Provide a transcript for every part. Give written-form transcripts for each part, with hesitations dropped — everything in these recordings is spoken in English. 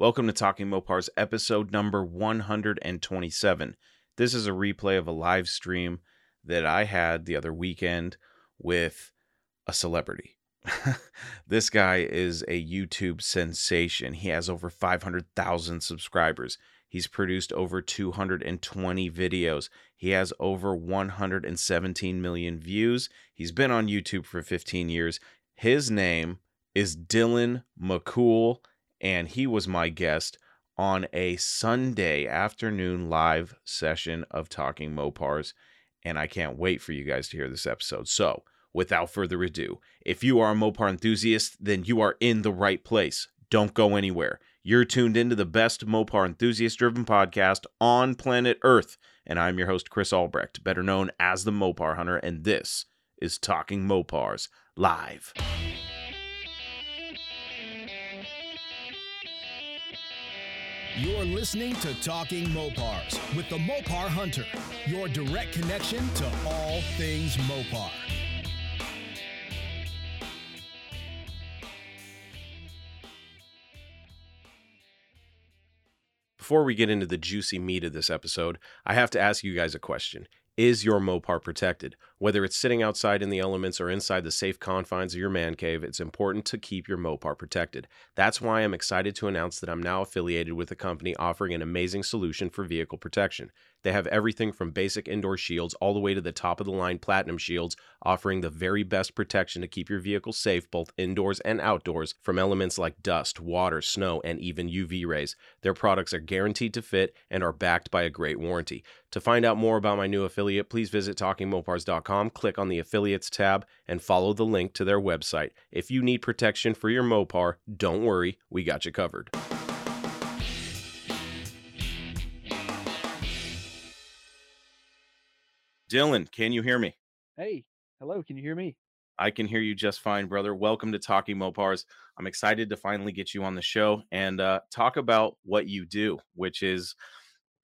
Welcome to Talking Mopars, episode number 127. This is a replay of a live stream that I had the other weekend with a celebrity. This guy is a YouTube sensation. He has over 500,000 subscribers. He's produced over 220 videos. He has over 117 million views. He's been on YouTube for 15 years. His name is Dylan McCool, and he was my guest on a Sunday afternoon live session of Talking Mopars, and I can't wait for you guys to hear this episode. So, without further ado, if you are a Mopar enthusiast, then you are in the right place. Don't go anywhere. You're tuned into the best Mopar enthusiast-driven podcast on planet Earth, and I'm your host, Chris Albrecht, better known as the Mopar Hunter, and this is Talking Mopars Live. You're listening to Talking Mopars with the Mopar Hunter, your direct connection to all things Mopar. Before we get into the juicy meat of this episode, I have to ask you guys a question. Is your Mopar protected? Whether it's sitting outside in the elements or inside the safe confines of your man cave, it's important to keep your Mopar protected. That's why I'm excited to announce that I'm now affiliated with a company offering an amazing solution for vehicle protection. They have everything from basic indoor shields all the way to the top-of-the-line platinum shields, offering the very best protection to keep your vehicle safe both indoors and outdoors from elements like dust, water, snow, and even UV rays. Their products are guaranteed to fit and are backed by a great warranty. To find out more about my new affiliate, please visit TalkingMopars.com, click on the Affiliates tab, and follow the link to their website. If you need protection for your Mopar, don't worry, we got you covered. Dylan, can you hear me? Hey, hello, can you hear me? I can hear you just fine, brother. Welcome to Talking Mopars. I'm excited to finally get you on the show and talk about what you do, which is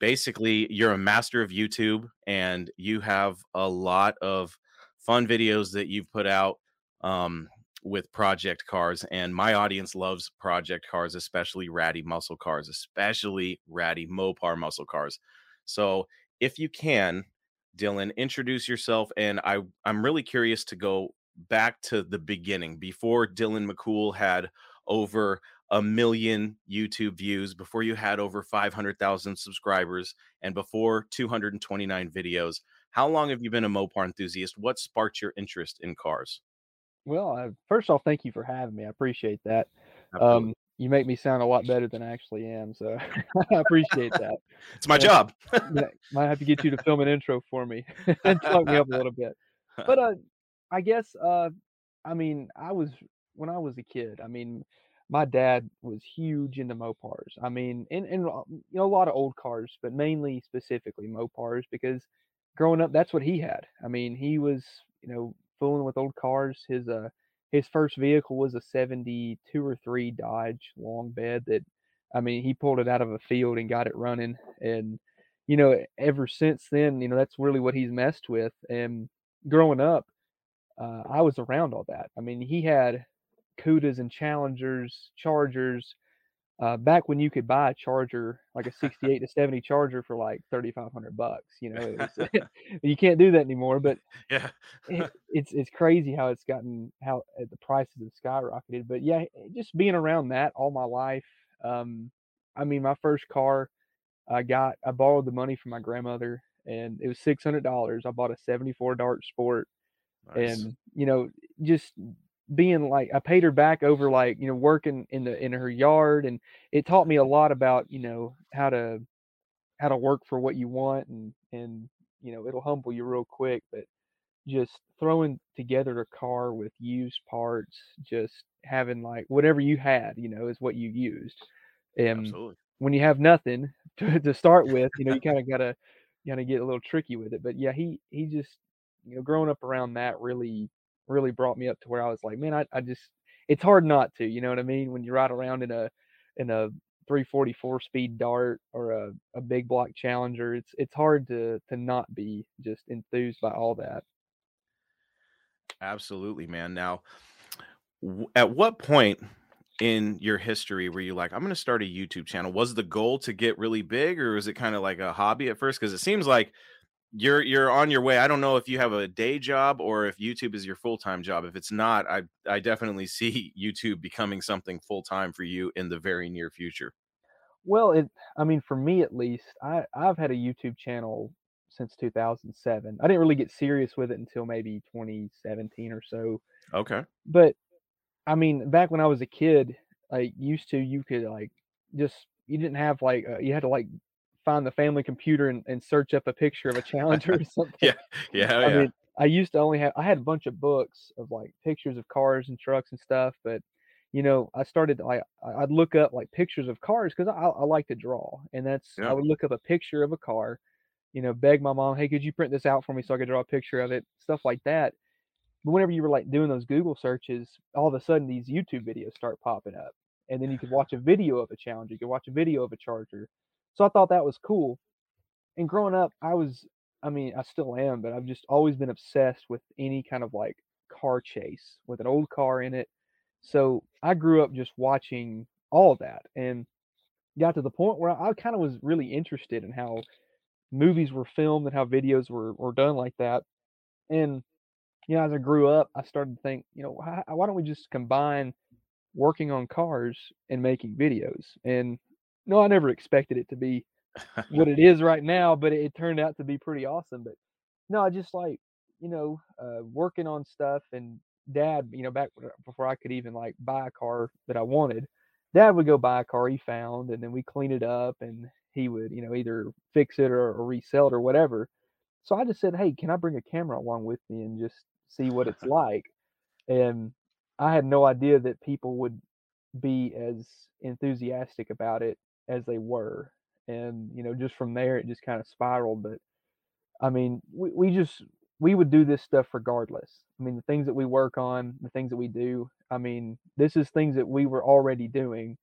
basically you're a master of YouTube and you have a lot of fun videos that you've put out with project cars. And my audience loves project cars, especially Ratty Muscle Cars, especially Ratty Mopar Muscle Cars. So if you can, Dylan, introduce yourself, and I'm really curious to go back to the beginning, before Dylan McCool had over 1 million YouTube views, before you had over 500,000 subscribers, and before 229 videos. How long have you been a Mopar enthusiast? What sparked your interest in cars? Well, first off, thank you for having me. I appreciate that. You make me sound a lot better than I actually am, so I appreciate that. It's my job. Might have to get you to film an intro for me and talk me up a little bit. But I guess, when I was a kid, my dad was huge into Mopars. And you know, a lot of old cars, but mainly specifically Mopars, because growing up, that's what he had. He was, fooling with old cars. His first vehicle was a 72 or 3 Dodge long bed that, he pulled it out of a field and got it running. And, ever since then, that's really what he's messed with. And growing up, I was around all that. He had Cudas and Challengers, Chargers, back when you could buy a Charger, like a 68 to 70 Charger for like $3,500, you can't do that anymore, but yeah, it's crazy how it's gotten, how the prices have skyrocketed. But yeah, just being around that all my life. My first car I borrowed the money from my grandmother, and it was $600. I bought a 74 Dart Sport. Nice. And, just being like, I paid her back over like, working in her yard. And it taught me a lot about, how to work for what you want, and, it'll humble you real quick, but just throwing together a car with used parts, just having like whatever you had, is what you used. And absolutely, when you have nothing to start with, you kind of gotta get a little tricky with it. But yeah, he just, growing up around that really brought me up to where I was like, man, I just, it's hard not to, you know what I mean? When you ride around in a 344 speed Dart or a big block Challenger, it's hard to not be just enthused by all that. Absolutely, man. Now, at what point in your history were you like, I'm going to start a YouTube channel? Was the goal to get really big, or was it kind of like a hobby at first? Because it seems like you're on your way. I don't know if you have a day job or if YouTube is your full-time job. If it's not, I definitely see YouTube becoming something full-time for you in the very near future. Well, I mean, for me at least, I've had a YouTube channel since 2007. I didn't really get serious with it until maybe 2017 or so. Okay. But I mean, back when I was a kid, like you could like just, you didn't have like, you had to like find the family computer and search up a picture of a challenger or something. Yeah. Mean, I had a bunch of books of like pictures of cars and trucks and stuff. But, you know, I started, I'd look up like pictures of cars because I like to draw. And I would look up a picture of a car, you know, beg my mom, hey, could you print this out for me so I could draw a picture of it? Stuff like that. But whenever you were like doing those Google searches, all of a sudden these YouTube videos start popping up, and then you could watch a video of a Challenger, you could watch a video of a Charger. So I thought that was cool. And growing up, I still am, but I've just always been obsessed with any kind of like car chase with an old car in it. So I grew up just watching all of that and got to the point where I kind of was really interested in how movies were filmed and how videos were done like that. And you know, as I grew up, I started to think, you know, why don't we just combine working on cars and making videos? And no, I never expected it to be what it is right now, but it turned out to be pretty awesome. But no, I just like, you know, working on stuff. And Dad, you know, back before I could even like buy a car that I wanted, Dad would go buy a car he found, and then we clean it up, and he would, you know, either fix it or resell it or whatever. So I just said, hey, can I bring a camera along with me and just see what it's like? And I had no idea that people would be as enthusiastic about it as they were. And, you know, just from there, it just kind of spiraled. But I mean, we would do this stuff regardless. I mean, the things that we work on, the things that we do, I mean, this is things that we were already doing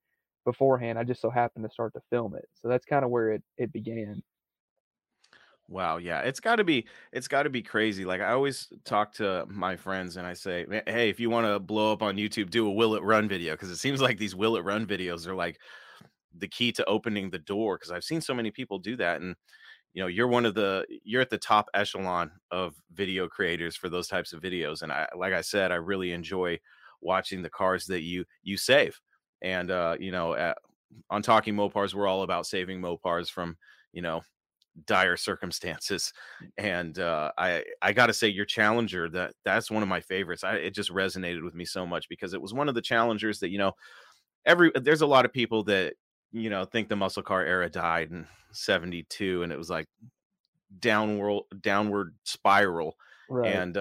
beforehand. I just so happened to start to film it. So that's kind of where it began. Wow. Yeah. It's gotta be crazy. Like, I always talk to my friends and I say, hey, if you want to blow up on YouTube, do a Will It Run video. Cause it seems like these Will It Run videos are like the key to opening the door. Cause I've seen so many people do that. And, you know, you're at the top echelon of video creators for those types of videos. And like I said, I really enjoy watching the cars that you save. And, you know, on Talking Mopars, we're all about saving Mopars from, you know, dire circumstances. And I gotta say, your Challenger, that's one of my favorites. It just resonated with me so much because it was one of the Challengers that, you know, there's a lot of people that, you know, think the muscle car era died in 72, and it was like downward spiral, right? And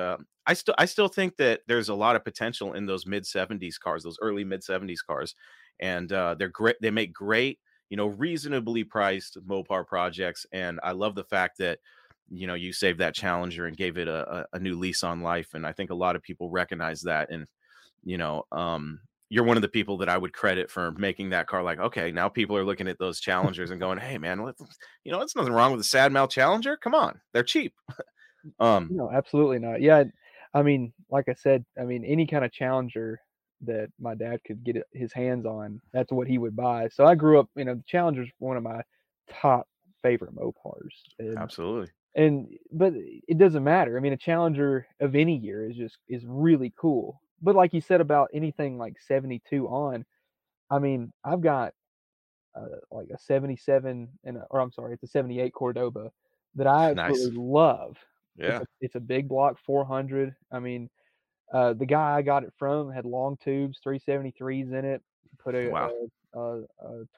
I still think that there's a lot of potential in those early mid 70s cars, and they're great. They make great, you know, reasonably priced Mopar projects. And I love the fact that, you know, you saved that Challenger and gave it a new lease on life. And I think a lot of people recognize that. And, you know, you're one of the people that I would credit for making that car like, okay, now people are looking at those Challengers and going, hey man, you know, it's nothing wrong with a sad mouth Challenger. Come on. They're cheap. No, absolutely not. Yeah. I mean, like I said, I mean, any kind of Challenger that my dad could get his hands on, that's what he would buy. So I grew up, you know, the Challenger's one of my top favorite Mopars. Absolutely. But it doesn't matter. I mean, a Challenger of any year is really cool. But like you said about anything like 72 on, I mean, I've got like a 77 it's a 78 Cordoba that I absolutely love. Yeah. It's a big block 400. I mean, the guy I got it from had long tubes, 373s in it, put a 2800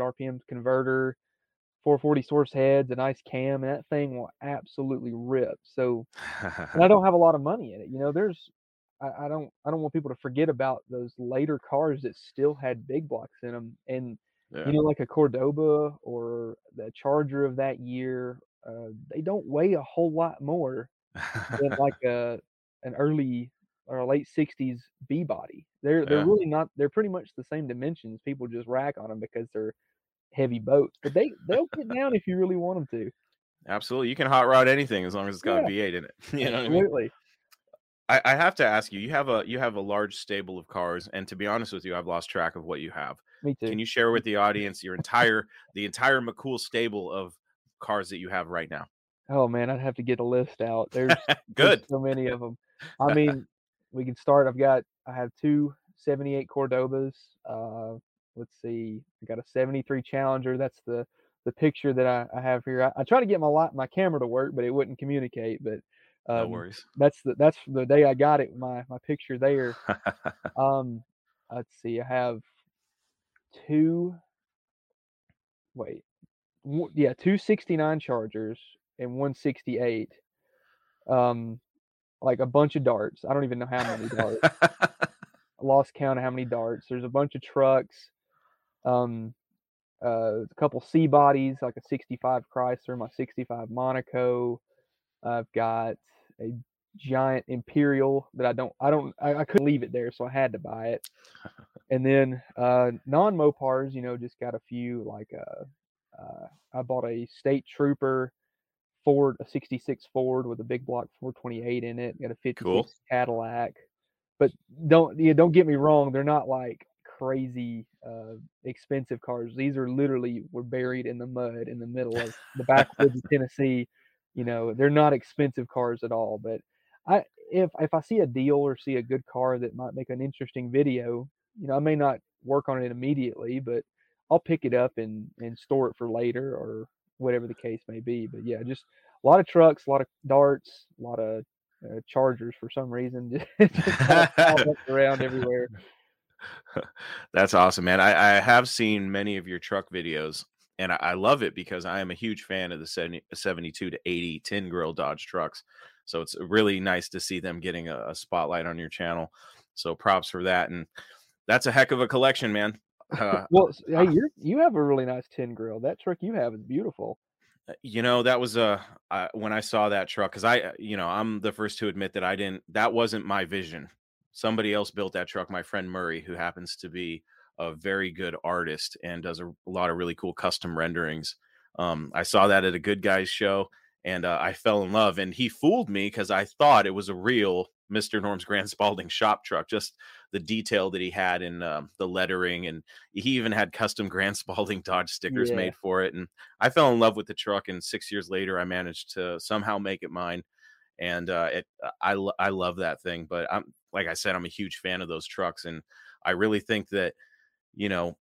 RPM converter, 440 source heads, a nice cam, and that thing will absolutely rip. So and I don't have a lot of money in it. You know, I don't want people to forget about those later cars that still had big blocks in them. And, you know, like a Cordoba or the Charger of that year, they don't weigh a whole lot more than like an early or late 60s B body. They're really not, they're pretty much the same dimensions. People just rack on them because they're heavy boats, but they'll get down if you really want them to. Absolutely. You can hot rod anything as long as it's got a V8 in it. You know what I mean? I have to ask you, you have a large stable of cars, and to be honest with you, I've lost track of what you have. Me too. Can you share with the audience your entire McCool stable of cars that you have right now? Oh man, I'd have to get a list out. There's good. There's so many of them. I mean, we can start. I have two 78 Cordobas. Let's see, I got a 73 Challenger. That's the picture that I have here. I try to get my camera to work, but it wouldn't communicate. But no worries. That's the day I got it. My picture there. Let's see. I have two 69 Chargers and 168. Like a bunch of darts. I don't even know how many darts. I lost count of how many darts. There's a bunch of trucks. A couple C bodies, like a 65 Chrysler, my 65 Monaco. I've got a giant Imperial that I couldn't leave it there, so I had to buy it. And then non-Mopars, just got a few, like I bought a State Trooper Ford, a 66 Ford with a big block 428 in it. Got a 56 cool. Cadillac. But don't get me wrong, they're not like crazy expensive cars. These are literally were buried in the mud in the middle of the backwoods of Tennessee. They're not expensive cars at all, but if I see a deal or see a good car that might make an interesting video, I may not work on it immediately, but I'll pick it up and store it for later or whatever the case may be. But yeah, just a lot of trucks, a lot of darts, a lot of Chargers for some reason, just all around everywhere. That's awesome, man. I have seen many of your truck videos. And I love it because I am a huge fan of the 72 to 80 10 grill Dodge trucks. So it's really nice to see them getting a spotlight on your channel. So props for that. And that's a heck of a collection, man. Well, hey, you have a really nice 10 grill. That truck you have is beautiful. That was when I saw that truck, because I'm the first to admit that that wasn't my vision. Somebody else built that truck. My friend Murray, who happens to be a very good artist and does a lot of really cool custom renderings. I saw that at a Good Guys show, and I fell in love, and he fooled me because I thought it was a real Mr. Norm's Grand Spalding shop truck, just the detail that he had in the lettering. And he even had custom Grand Spalding Dodge stickers made for it. And I fell in love with the truck, and 6 years later, I managed to somehow make it mine. And I love that thing. But I'm a huge fan of those trucks. And I really think that,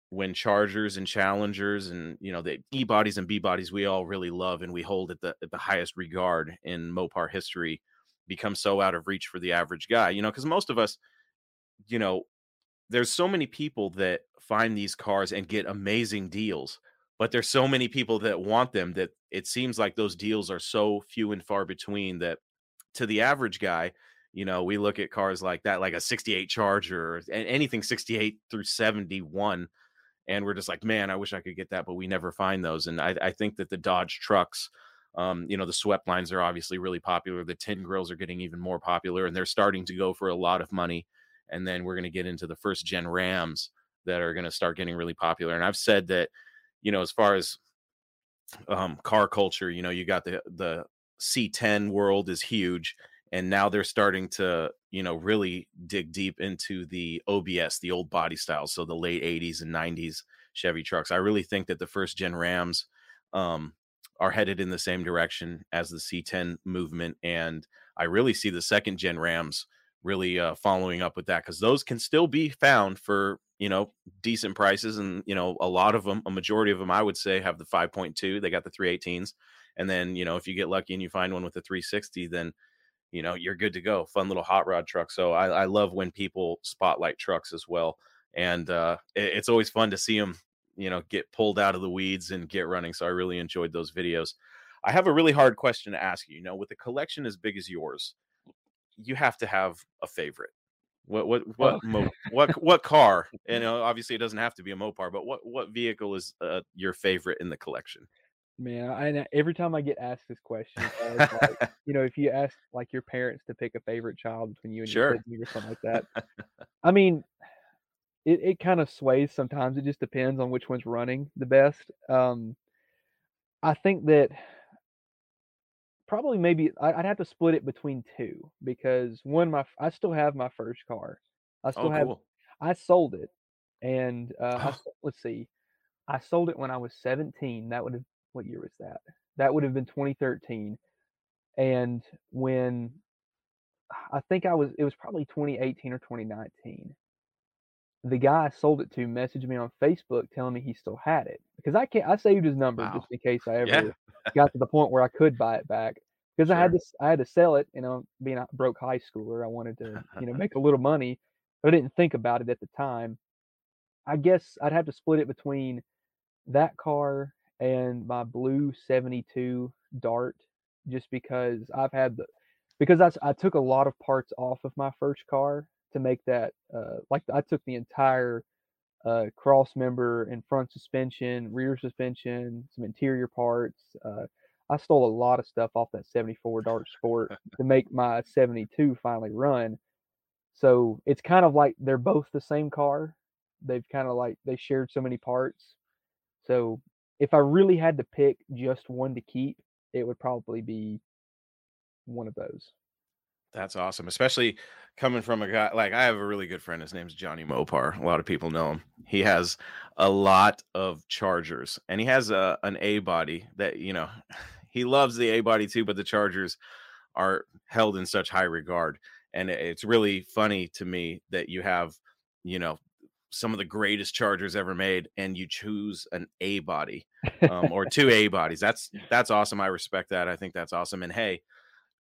when Chargers and Challengers and, the E-bodies and B-bodies we all really love and we hold at the highest regard in Mopar history become so out of reach for the average guy, because most of us, there's so many people that find these cars and get amazing deals, but there's so many people that want them that it seems like those deals are so few and far between that to the average guy, we look at cars like that, like a 68 Charger and anything 68 through 71. And we're just like, man, I wish I could get that, but we never find those. And I think that the Dodge trucks, the swept lines are obviously really popular. The tin grills are getting even more popular, and they're starting to go for a lot of money. And then we're going to get into the first gen Rams that are going to start getting really popular. And I've said that, as far as car culture, you got the C10 world is huge. And now they're starting to, really dig deep into the OBS, the old body styles. So the late 80s and 90s Chevy trucks. I really think that the first gen Rams are headed in the same direction as the C10 movement. And I really see the second gen Rams really following up with that, because those can still be found for, decent prices. And, a lot of them, a majority of them, I would say, have the 5.2. They got the 318s. And then, if you get lucky and you find one with a 360, then you're good to go. Fun little hot rod truck. So I love when people spotlight trucks as well. And it's always fun to see them, get pulled out of the weeds and get running. So I really enjoyed those videos. I have a really hard question to ask you. With a collection as big as yours, you have to have a favorite. What car? Obviously it doesn't have to be a Mopar, but what vehicle is your favorite in the collection? Man, every time I get asked this question, if you ask like your parents to pick a favorite child between you and your kids or something like that, I mean, it kind of sways sometimes. It just depends on which one's running the best. I think that probably maybe I'd have to split it between two, because one, I still have my first car. I still have, cool. I sold it, and I sold it when I was 17. That would have, what year was that? That would have been 2013. And when I think it was probably 2018 or 2019. The guy I sold it to messaged me on Facebook telling me he still had it, because I saved his number just in case I ever got to the point where I could buy it back, because I had to sell it. You know, being a broke high schooler, I wanted to make a little money, but I didn't think about it at the time. I guess I'd have to split it between that car and my blue 72 Dart, just because I took a lot of parts off of my first car to make that, I took the entire cross member and front suspension, rear suspension, some interior parts. I stole a lot of stuff off that 74 Dart Sport to make my 72 finally run. So it's kind of like they're both the same car. They've kind of like, they shared so many parts. So if I really had to pick just one to keep, it would probably be one of those. That's awesome, especially coming from a guy like, I have a really good friend. His name's Johnny Mopar. A lot of people know him. He has a lot of Chargers, and he has an A body that, he loves the A body too, but the Chargers are held in such high regard. And it's really funny to me that you have, some of the greatest Chargers ever made, and you choose an A body or two A bodies. That's awesome. I respect that. I think that's awesome. And hey,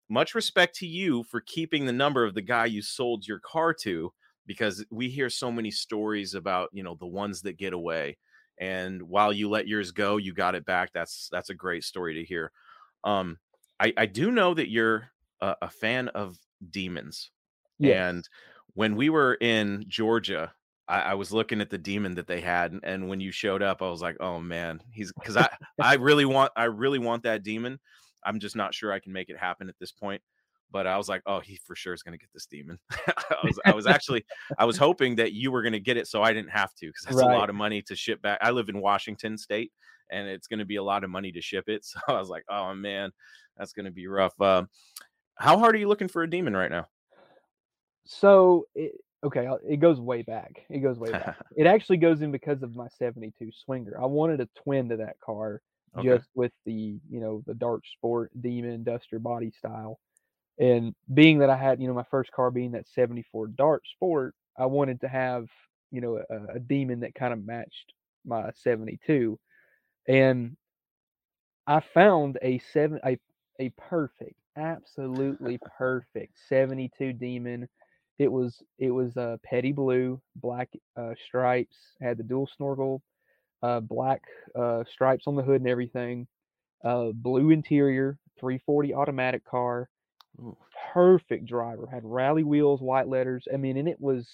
much respect to you for keeping the number of the guy you sold your car to, because we hear so many stories about, the ones that get away, and while you let yours go, you got it back. That's a great story to hear. I do know that you're a fan of demons. Yes. And when we were in Georgia, I was looking at the demon that they had. And when you showed up, I was like, oh man, because I really want that demon. I'm just not sure I can make it happen at this point, but I was like, oh, he for sure is going to get this demon. I was hoping that you were going to get it, so I didn't have to, because that's a lot of money to ship back. I live in Washington state, and it's going to be a lot of money to ship it. So I was like, oh man, that's going to be rough. How hard are you looking for a demon right now? So it goes way back. It actually goes in because of my 72 Swinger. I wanted a twin to that car, just with the, the Dart Sport Demon Duster body style. And being that I had, my first car being that 74 Dart Sport, I wanted to have, a demon that kind of matched my 72. And I found a perfect, absolutely perfect 72 demon. It was a petty blue, black stripes, had the dual snorkel, black stripes on the hood and everything, blue interior, 340 automatic car. Ooh. Perfect driver, had rally wheels, white letters. I mean, and it was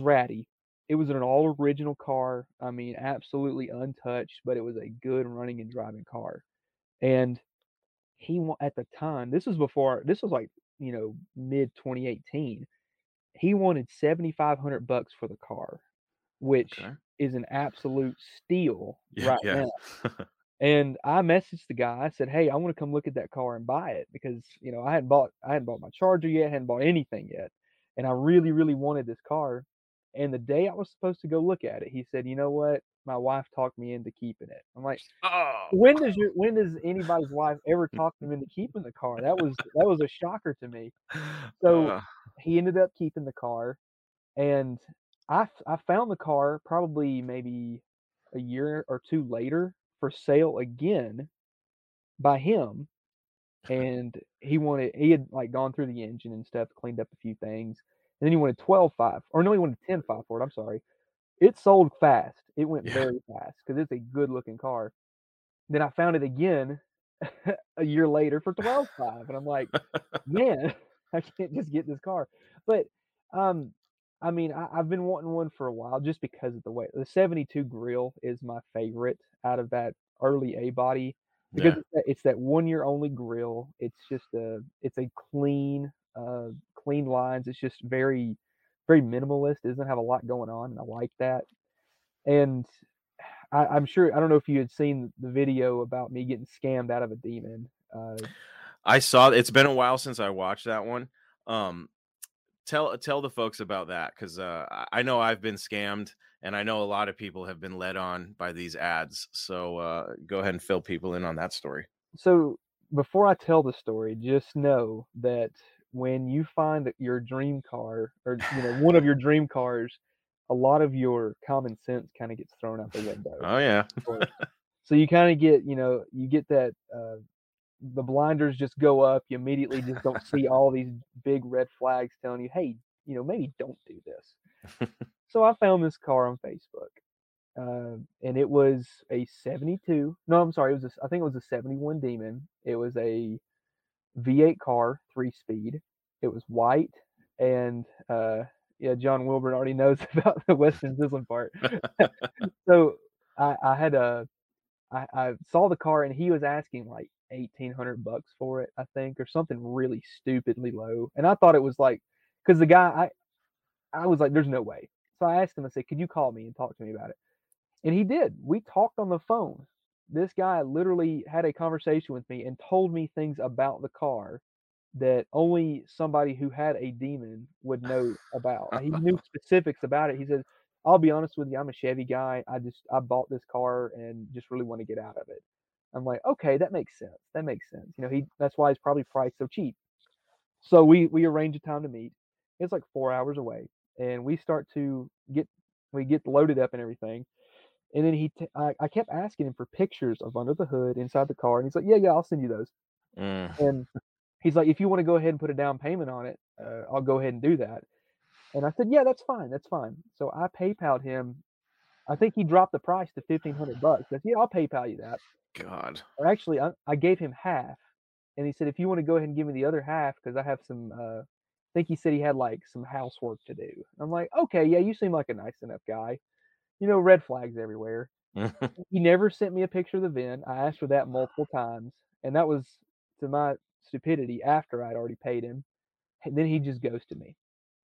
ratty. It was an all original car. I mean, absolutely untouched, but it was a good running and driving car. And he, at the time, this was like, mid 2018, he wanted $7,500 for the car, which is an absolute steal now. And I messaged the guy. I said, "Hey, I want to come look at that car and buy it, because I hadn't bought my Charger yet, hadn't bought anything yet, and I really, really wanted this car." And the day I was supposed to go look at it, he said, "You know what? My wife talked me into keeping it." I'm like, "Oh, when does anybody's wife ever talk them into keeping the car?" That was a shocker to me. So he ended up keeping the car, and I found the car probably maybe a year or two later for sale again by him, and he had like gone through the engine and stuff, cleaned up a few things, and then he wanted $10,500 for it. I'm sorry. It sold fast. It went very fast, because it's a good-looking car. Then I found it again a year later for $12,500, and I'm like, man, I can't just get this car. But I mean, I've been wanting one for a while, just because of the way the 72 grill is my favorite out of that early A body, because it's that 1 year only grill. It's just a clean lines. It's just very, very minimalist. It doesn't have a lot going on, and I like that. And I'm sure, I don't know if you had seen the video about me getting scammed out of a demon. I saw it's been a while since I watched that one. Tell the folks about that, because I know I've been scammed, and I know a lot of people have been led on by these ads. So go ahead and fill people in on that story. So before I tell the story, just know that when you find your dream car, or one of your dream cars, a lot of your common sense kind of gets thrown out the window. Oh yeah. So you kind of get, you get that the blinders just go up. You immediately just don't see all these big red flags telling you, hey, maybe don't do this. So I found this car on Facebook, and it was a 72. No, I'm sorry. I think it was a 71 Demon. It was a V8 car, 3-speed. It was white, and John Wilburn already knows about the Western Sizzling part. So I saw the car, and he was asking like $1,800 for it, I think, or something really stupidly low. And I thought it was like, because the guy, I was like, there's no way. So I asked him, I said, could you call me and talk to me about it? And he did. We talked on the phone. This guy literally had a conversation with me and told me things about the car that only somebody who had a Demon would know about. He knew specifics about it. He said, I'll be honest with you, I'm a Chevy guy. I bought this car and just really want to get out of it. I'm like, okay, that makes sense. That's why he's probably priced so cheap. So we arrange a time to meet. It's like 4 hours away, and we start to get loaded up and everything. And then I kept asking him for pictures of under the hood, inside the car, and he's like, yeah, I'll send you those. And he's like, if you want to go ahead and put a down payment on it, I'll go ahead and do that. And I said, yeah, that's fine. So I PayPal'd him. I think he dropped the price to $1,500. I said, yeah, I'll PayPal you that. God. Or actually, I gave him half, and he said, if you want to go ahead and give me the other half, because I have some. I think he said he had like some housework to do. I'm like, okay, yeah, you seem like a nice enough guy. Red flags everywhere. He never sent me a picture of the VIN. I asked for that multiple times, and that was to my stupidity after I'd already paid him. And then he just ghosted me.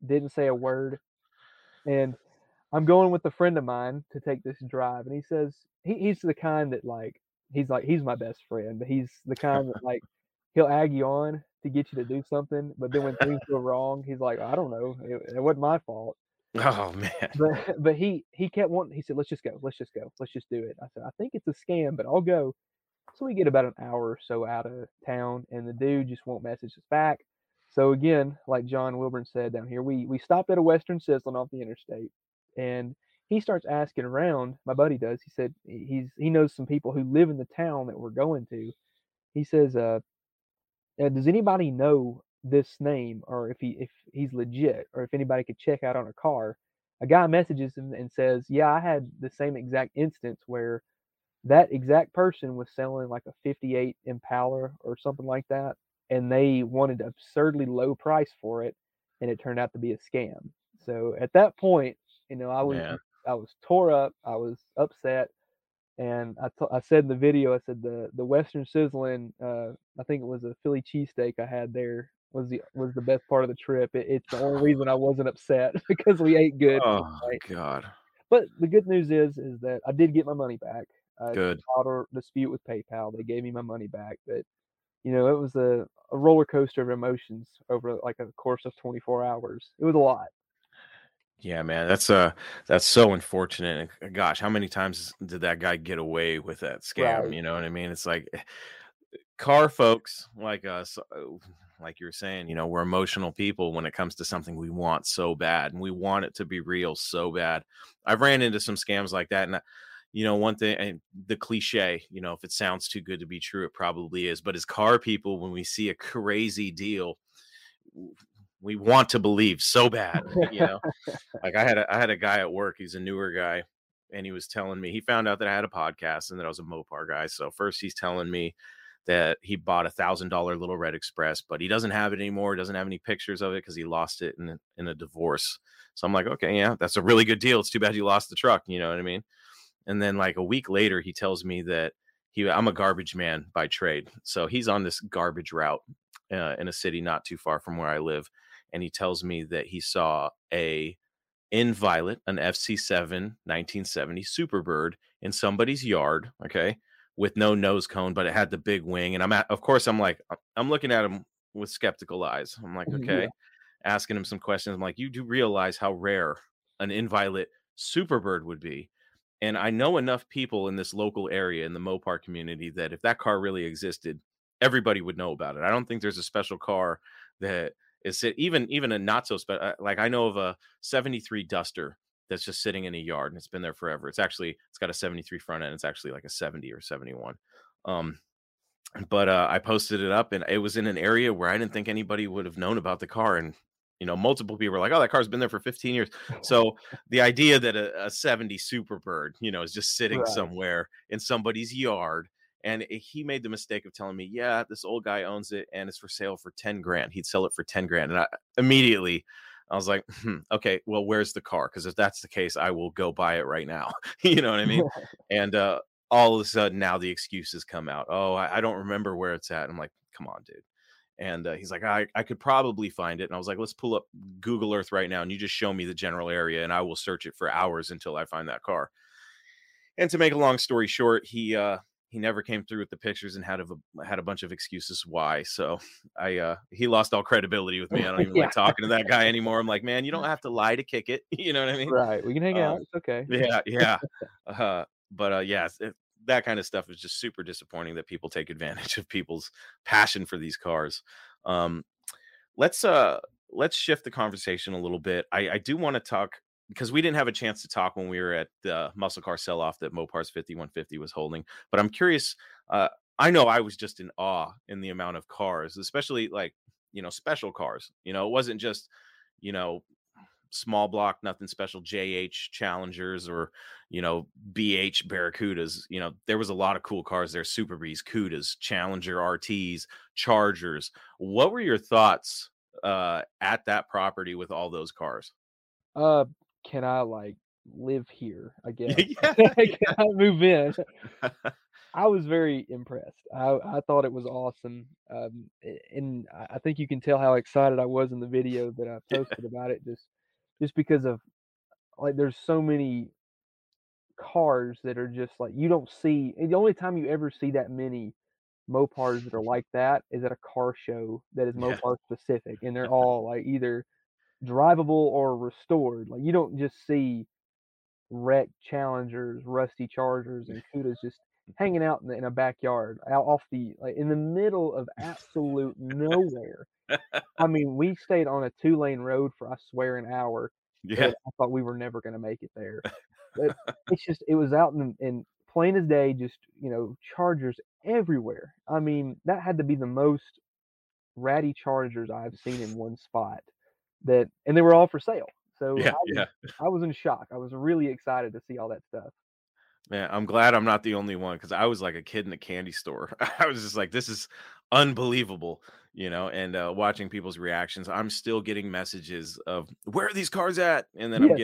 Didn't say a word. And I'm going with a friend of mine to take this drive, and he says he's the kind that he's my best friend, but he's the kind that he'll egg you on to get you to do something, but then when things go wrong, he's like, I don't know, it wasn't my fault. Oh man. But he kept wanting. He said, let's just go, let's just do it. I said, I think it's a scam, but I'll go. So we get about an hour or so out of town, and the dude just won't message us back. So again, like John Wilburn said down here, we stopped at a Western Sizzling off the interstate, and he starts asking around. My buddy does. He said he knows some people who live in the town that we're going to. He says, does anybody know this name, or if he's legit, or if anybody could check out on a car? A guy messages him and says, yeah, I had the same exact instance where that exact person was selling like a 58 Impala or something like that, and they wanted an absurdly low price for it, and it turned out to be a scam. So at that point, I was, yeah. I was tore up. I was upset. And I said in the video, I said the Western Sizzling, I think it was a Philly cheesesteak I had there, was the best part of the trip. It's the only reason I wasn't upset, because we ate good. Oh, right? God. But the good news is that I did get my money back. Good. Auto dispute with PayPal. They gave me my money back. But, it was a roller coaster of emotions over like a course of 24 hours. It was a lot. Yeah, man, that's so unfortunate. And gosh, how many times did that guy get away with that scam? Right. You know what I mean? It's like car folks like us, like you were saying, we're emotional people when it comes to something we want so bad, and we want it to be real so bad. I've ran into some scams like that, and one thing, and the cliche, if it sounds too good to be true, it probably is. But as car people, when we see a crazy deal, we want to believe so bad, like I had a guy at work. He's a newer guy, and he was telling me, he found out that I had a podcast and that I was a Mopar guy. So first he's telling me that he bought $1,000 Little Red Express, but he doesn't have it anymore. Doesn't have any pictures of it, 'cause he lost it in a divorce. So I'm like, okay, yeah, that's a really good deal. It's too bad you lost the truck. You know what I mean? And then like a week later, he tells me that I'm a garbage man by trade. So he's on this garbage route in a city not too far from where I live. And he tells me that he saw a Inviolate, an FC7 1970 Superbird in somebody's yard. Okay. with no nose cone, but it had the big wing. And I'm looking at him with skeptical eyes. I'm like, okay, asking him some questions. I'm like, you do realize how rare an inviolate superbird would be. And I know enough people in this local area in the Mopar community that if that car really existed, everybody would know about it. I don't think there's a special car that is even a not so special. Like I know of a 73 Duster that's just sitting in a yard and it's been there forever. It's got a 73 front end. It's actually like a 70 or 71. But I posted it up and it was in an area where I didn't think anybody would have known about the car. And, you know, multiple people were like, oh, that car's been there for 15 years. So the idea that a 70 Superbird, you know, is just sitting somewhere in somebody's yard. And he made the mistake of telling me, yeah, this old guy owns it and it's for sale for 10 grand. He'd sell it for 10 grand. And I was like, okay, well, where's the car? Because if that's the case, I will go buy it right now. You know what I mean? And all of a sudden now the excuses come out. Oh, I don't remember where it's at. And I'm like, come on, dude. And he's like, I could probably find it. And I was like, let's pull up Google Earth right now. And you just show me the general area and I will search it for hours until I find that car. And to make a long story short, he never came through with the pictures and had a bunch of excuses why. So he lost all credibility with me. I don't even like talking to that guy anymore. I'm like, man, you don't have to lie to kick it. You know what I mean? Right. We can hang out. It's okay. Yeah. Yeah. That kind of stuff is just super disappointing that people take advantage of people's passion for these cars. Let's shift the conversation a little bit. I do want to talk because we didn't have a chance to talk when we were at the muscle car sell-off that Mopar's 5150 was holding, but I'm curious. I know I was just in awe in the amount of cars, especially like, you know, special cars, you know, it wasn't just, you know, small block, nothing special, JH Challengers or, you know, BH Barracudas. You know, there was a lot of cool cars there. Super B's, Cudas, Challenger RTs, Chargers. What were your thoughts at that property with all those cars? Can I like live here again? Can I move in? I was very impressed. I thought it was awesome. And I think you can tell how excited I was in the video that I posted about it. Just because of like, there's so many cars that are just like, you don't see, the only time you ever see that many Mopars that are like that is at a car show that is Mopar specific. And they're all like either drivable or restored. Like you don't just see wrecked Challengers, rusty Chargers and Cudas just hanging out in a backyard out off the, like in the middle of absolute nowhere. I mean, we stayed on a 2-lane road for, I swear, an hour. Yeah. I thought we were never going to make it there. But it was out in plain as day, just, you know, Chargers everywhere. I mean, that had to be the most ratty Chargers I've seen in one spot. And they were all for sale. So I was in shock. I was really excited to see all that stuff. Man, I'm glad I'm not the only one because I was like a kid in a candy store. I was just like, this is unbelievable, you know, and watching people's reactions. I'm still getting messages of where are these cars at? And then I'm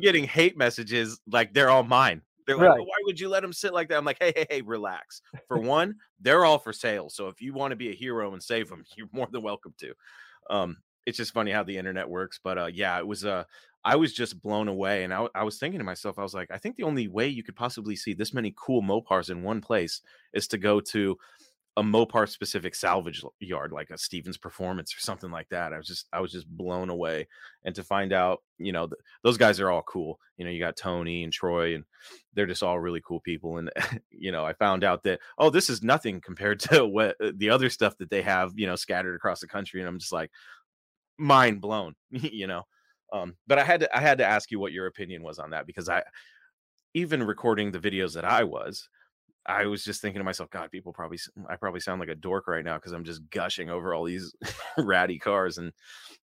getting hate messages like they're all mine. They're like, well, why would you let them sit like that? I'm like, hey, relax. For one, they're all for sale. So if you want to be a hero and save them, you're more than welcome to. It's just funny how the internet works. But it was I was just blown away. And I was thinking to myself, I was like, I think the only way you could possibly see this many cool Mopars in one place is to go to a Mopar specific salvage yard, like a Stevens Performance or something like that. I was just blown away. And to find out, you know, those guys are all cool. You know, you got Tony and Troy and they're just all really cool people. And, you know, I found out that, oh, this is nothing compared to what the other stuff that they have, you know, scattered across the country. And I'm just like mind blown, you know? But I had to ask you what your opinion was on that, because even recording the videos that I was just thinking to myself, God, I probably sound like a dork right now because I'm just gushing over all these ratty cars. And,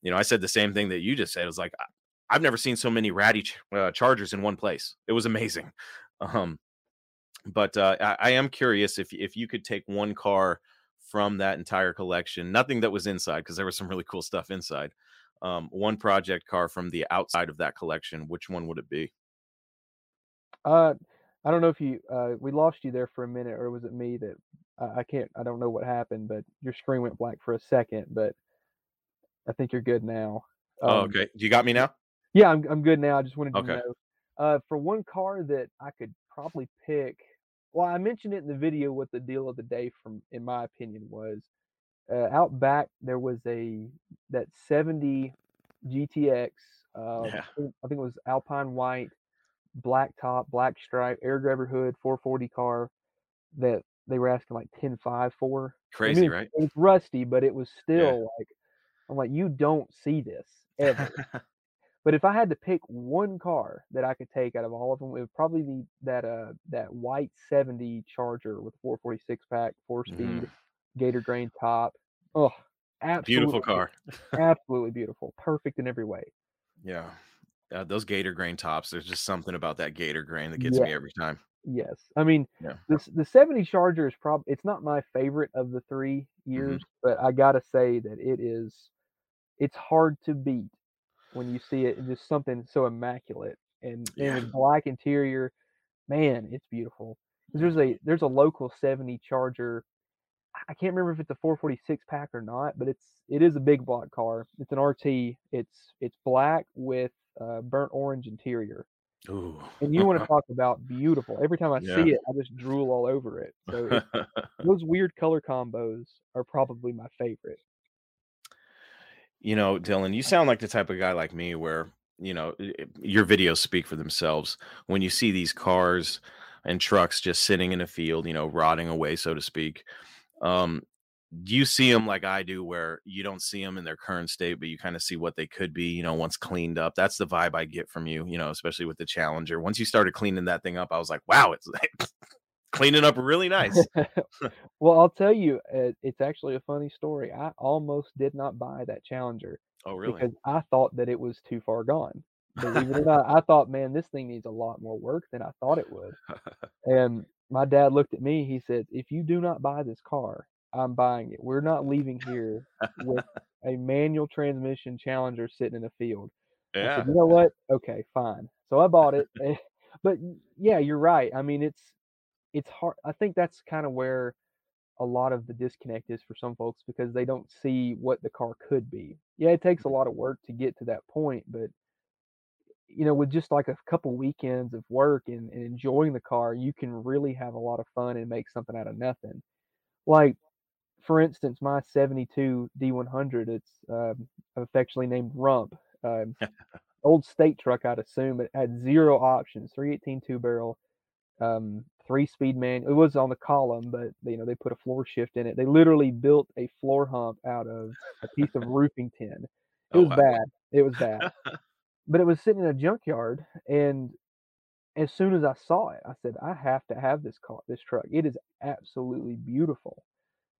you know, I said the same thing that you just said. It was like, I've never seen so many ratty Chargers in one place. It was amazing. I am curious if you could take one car from that entire collection, nothing that was inside, because there was some really cool stuff inside. One project car from the outside of that collection, which one would it be? I don't know if you we lost you there for a minute, or was it me that I don't know what happened, but your screen went black for a second, but I think you're good now. Okay, you got me now? Yeah, I'm good now. I just wanted to know for one car that I could probably pick, Well, I mentioned it in the video what the deal of the day from, in my opinion, was. Out back, there was that 70 GTX. I think it was Alpine White, black top, black stripe, air grabber hood, 440 car that they were asking like 10.5 for. Crazy, I mean, right? It's rusty, but it was still like, I'm like, you don't see this ever. But if I had to pick one car that I could take out of all of them, it would probably be that white 70 Charger with 446 pack, 4-speed, Gator grain top. Oh, absolutely beautiful car. Absolutely beautiful, perfect in every way. Yeah, those Gator grain tops. There's just something about that Gator grain that gets me every time. Yes, I mean the 70 Charger is probably, it's not my favorite of the 3 years, but I gotta say that it's hard to beat. When you see it, just something so immaculate and black interior, man, it's beautiful. There's a local 70 Charger. I can't remember if it's a 446 pack or not, but it is a big block car. It's an RT. It's black with burnt orange interior. Ooh. And you want to talk about beautiful. Every time I see it, I just drool all over it. So those weird color combos are probably my favorite. You know, Dylan, you sound like the type of guy like me where, you know, your videos speak for themselves. When you see these cars and trucks just sitting in a field, you know, rotting away, so to speak, do you see them like I do where you don't see them in their current state, but you kind of see what they could be, you know, once cleaned up? That's the vibe I get from you, you know, especially with the Challenger. Once you started cleaning that thing up, I was like, wow, it's cleaning up really nice. Well, I'll tell you, it's actually a funny story. I almost did not buy that Challenger. Oh, really? Because I thought that it was too far gone. Believe it or not, I thought, man, this thing needs a lot more work than I thought it would. And my dad looked at me. He said, if you do not buy this car, I'm buying it. We're not leaving here with a manual transmission Challenger sitting in a field. Yeah. I said, you know what? Okay, fine. So I bought it. But yeah, you're right. I mean, it's hard. I think that's kind of where a lot of the disconnect is for some folks, because they don't see what the car could be. Yeah, it takes a lot of work to get to that point, but you know, with just like a couple weekends of work and enjoying the car, you can really have a lot of fun and make something out of nothing. Like, for instance, my 72 D100, it's affectionately named Rump, old state truck, I'd assume. It had zero options, 318 two barrel, 3-speed manual. It was on the column, but you know, they put a floor shift in it. They literally built a floor hump out of a piece of roofing tin. It was bad. It was bad. But it was sitting in a junkyard, and as soon as I saw it, I said, I have to have this car, this truck. It is absolutely beautiful.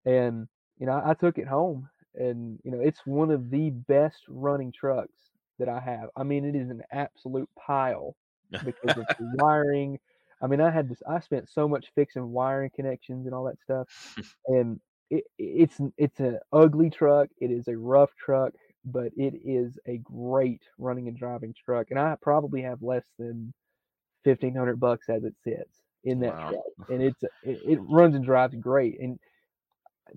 And you know, I took it home, and you know, it's one of the best running trucks that I have. I mean, it is an absolute pile because of the wiring. I mean, I spent so much fixing wiring connections and all that stuff, and it's an ugly truck. It is a rough truck, but it is a great running and driving truck. And I probably have less than $1,500 as it sits in that truck, and it runs and drives great. And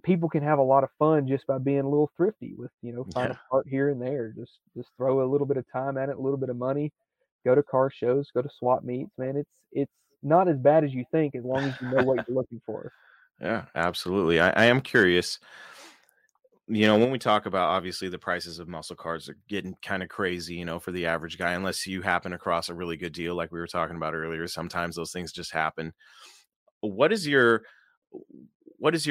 people can have a lot of fun just by being a little thrifty with, you know, find a part here and there. Just throw a little bit of time at it, a little bit of money. Go to car shows, go to swap meets, man. It's not as bad as you think, as long as you know what you're looking for. Yeah, absolutely. I am curious, you know, when we talk about, obviously the prices of muscle cars are getting kind of crazy, you know, for the average guy, unless you happen across a really good deal, like we were talking about earlier. Sometimes those things just happen. What is your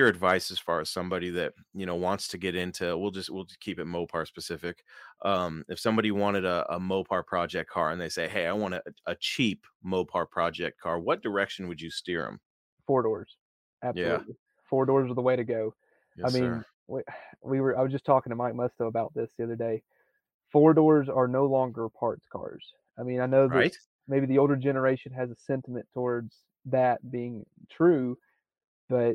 advice as far as somebody that, you know, wants to get into, we'll just keep it Mopar specific. If somebody wanted a Mopar project car and they say, hey, I want a cheap Mopar project car, what direction would you steer them? 4 doors. Absolutely. Yeah. 4 doors are the way to go. Yes, I mean, I was just talking to Mike Musto about this the other day. 4 doors are no longer parts cars. I mean, I know that maybe the older generation has a sentiment towards that being true, but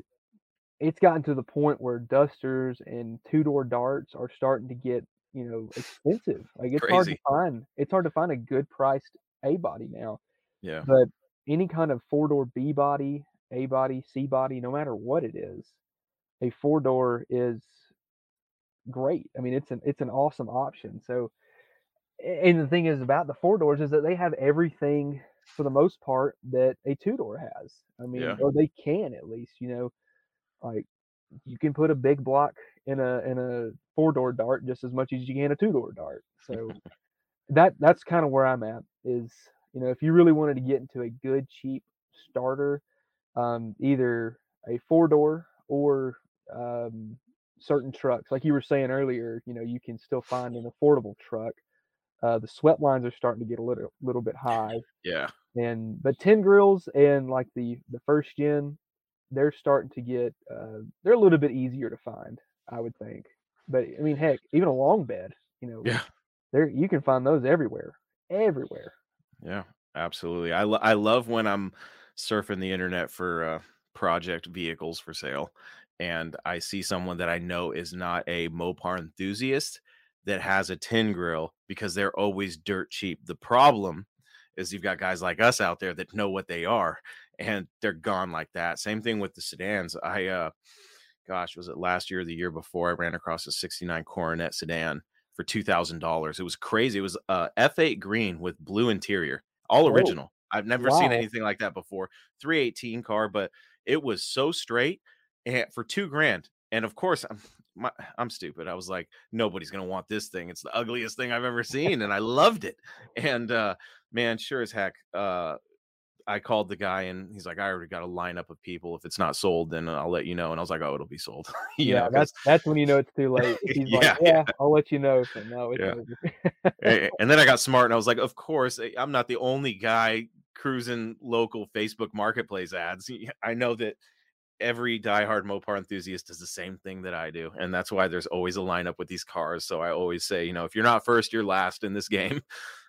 it's gotten to the point where dusters and 2-door darts are starting to get, you know, expensive. Like, it's hard to find. It's hard to find a good priced A body now. Yeah. But any kind of 4-door B body, A body, C body, no matter what it is, a 4-door is great. I mean, it's an awesome option. So, and the thing is about the 4 doors is that they have everything for the most part that a two-door has. I mean, yeah. Or they can at least, you know, like you can put a big block in a four-door Dart just as much as you can a two-door Dart. So that's kind of where I'm at is, you know, if you really wanted to get into a good, cheap starter, either a four-door or certain trucks, like you were saying earlier, you know, you can still find an affordable truck. The sweat lines are starting to get a little bit high. Yeah. And but 10 grills and like the first gen, they're starting to get they're a little bit easier to find, I would think. But I mean, heck, even a long bed, you know, yeah, there you can find those everywhere. Yeah, absolutely. I love when I'm surfing the internet for project vehicles for sale, and I see someone that I know is not a Mopar enthusiast that has a 10 grill because they're always dirt cheap. The problem is you've got guys like us out there that know what they are and they're gone like that. Same thing with the sedans. I, was it last year or the year before, I ran across a 69 Coronet sedan for $2,000. It was crazy. It was F8 green with blue interior, all original. Oh, I've never seen anything like that before. 318 car, but it was so straight and for $2,000. And of course I'm stupid. I was like, nobody's going to want this thing. It's the ugliest thing I've ever seen. And I loved it. And, man, sure as heck. I called the guy and he's like, I already got a lineup of people. If it's not sold, then I'll let you know. And I was like, oh, it'll be sold. You know, that's when you know it's too late. He's like, I'll let you know. So no, it's And then I got smart and I was like, of course, I'm not the only guy cruising local Facebook marketplace ads. I know that every diehard Mopar enthusiast does the same thing that I do. And that's why there's always a lineup with these cars. So I always say, you know, if you're not first, you're last in this game.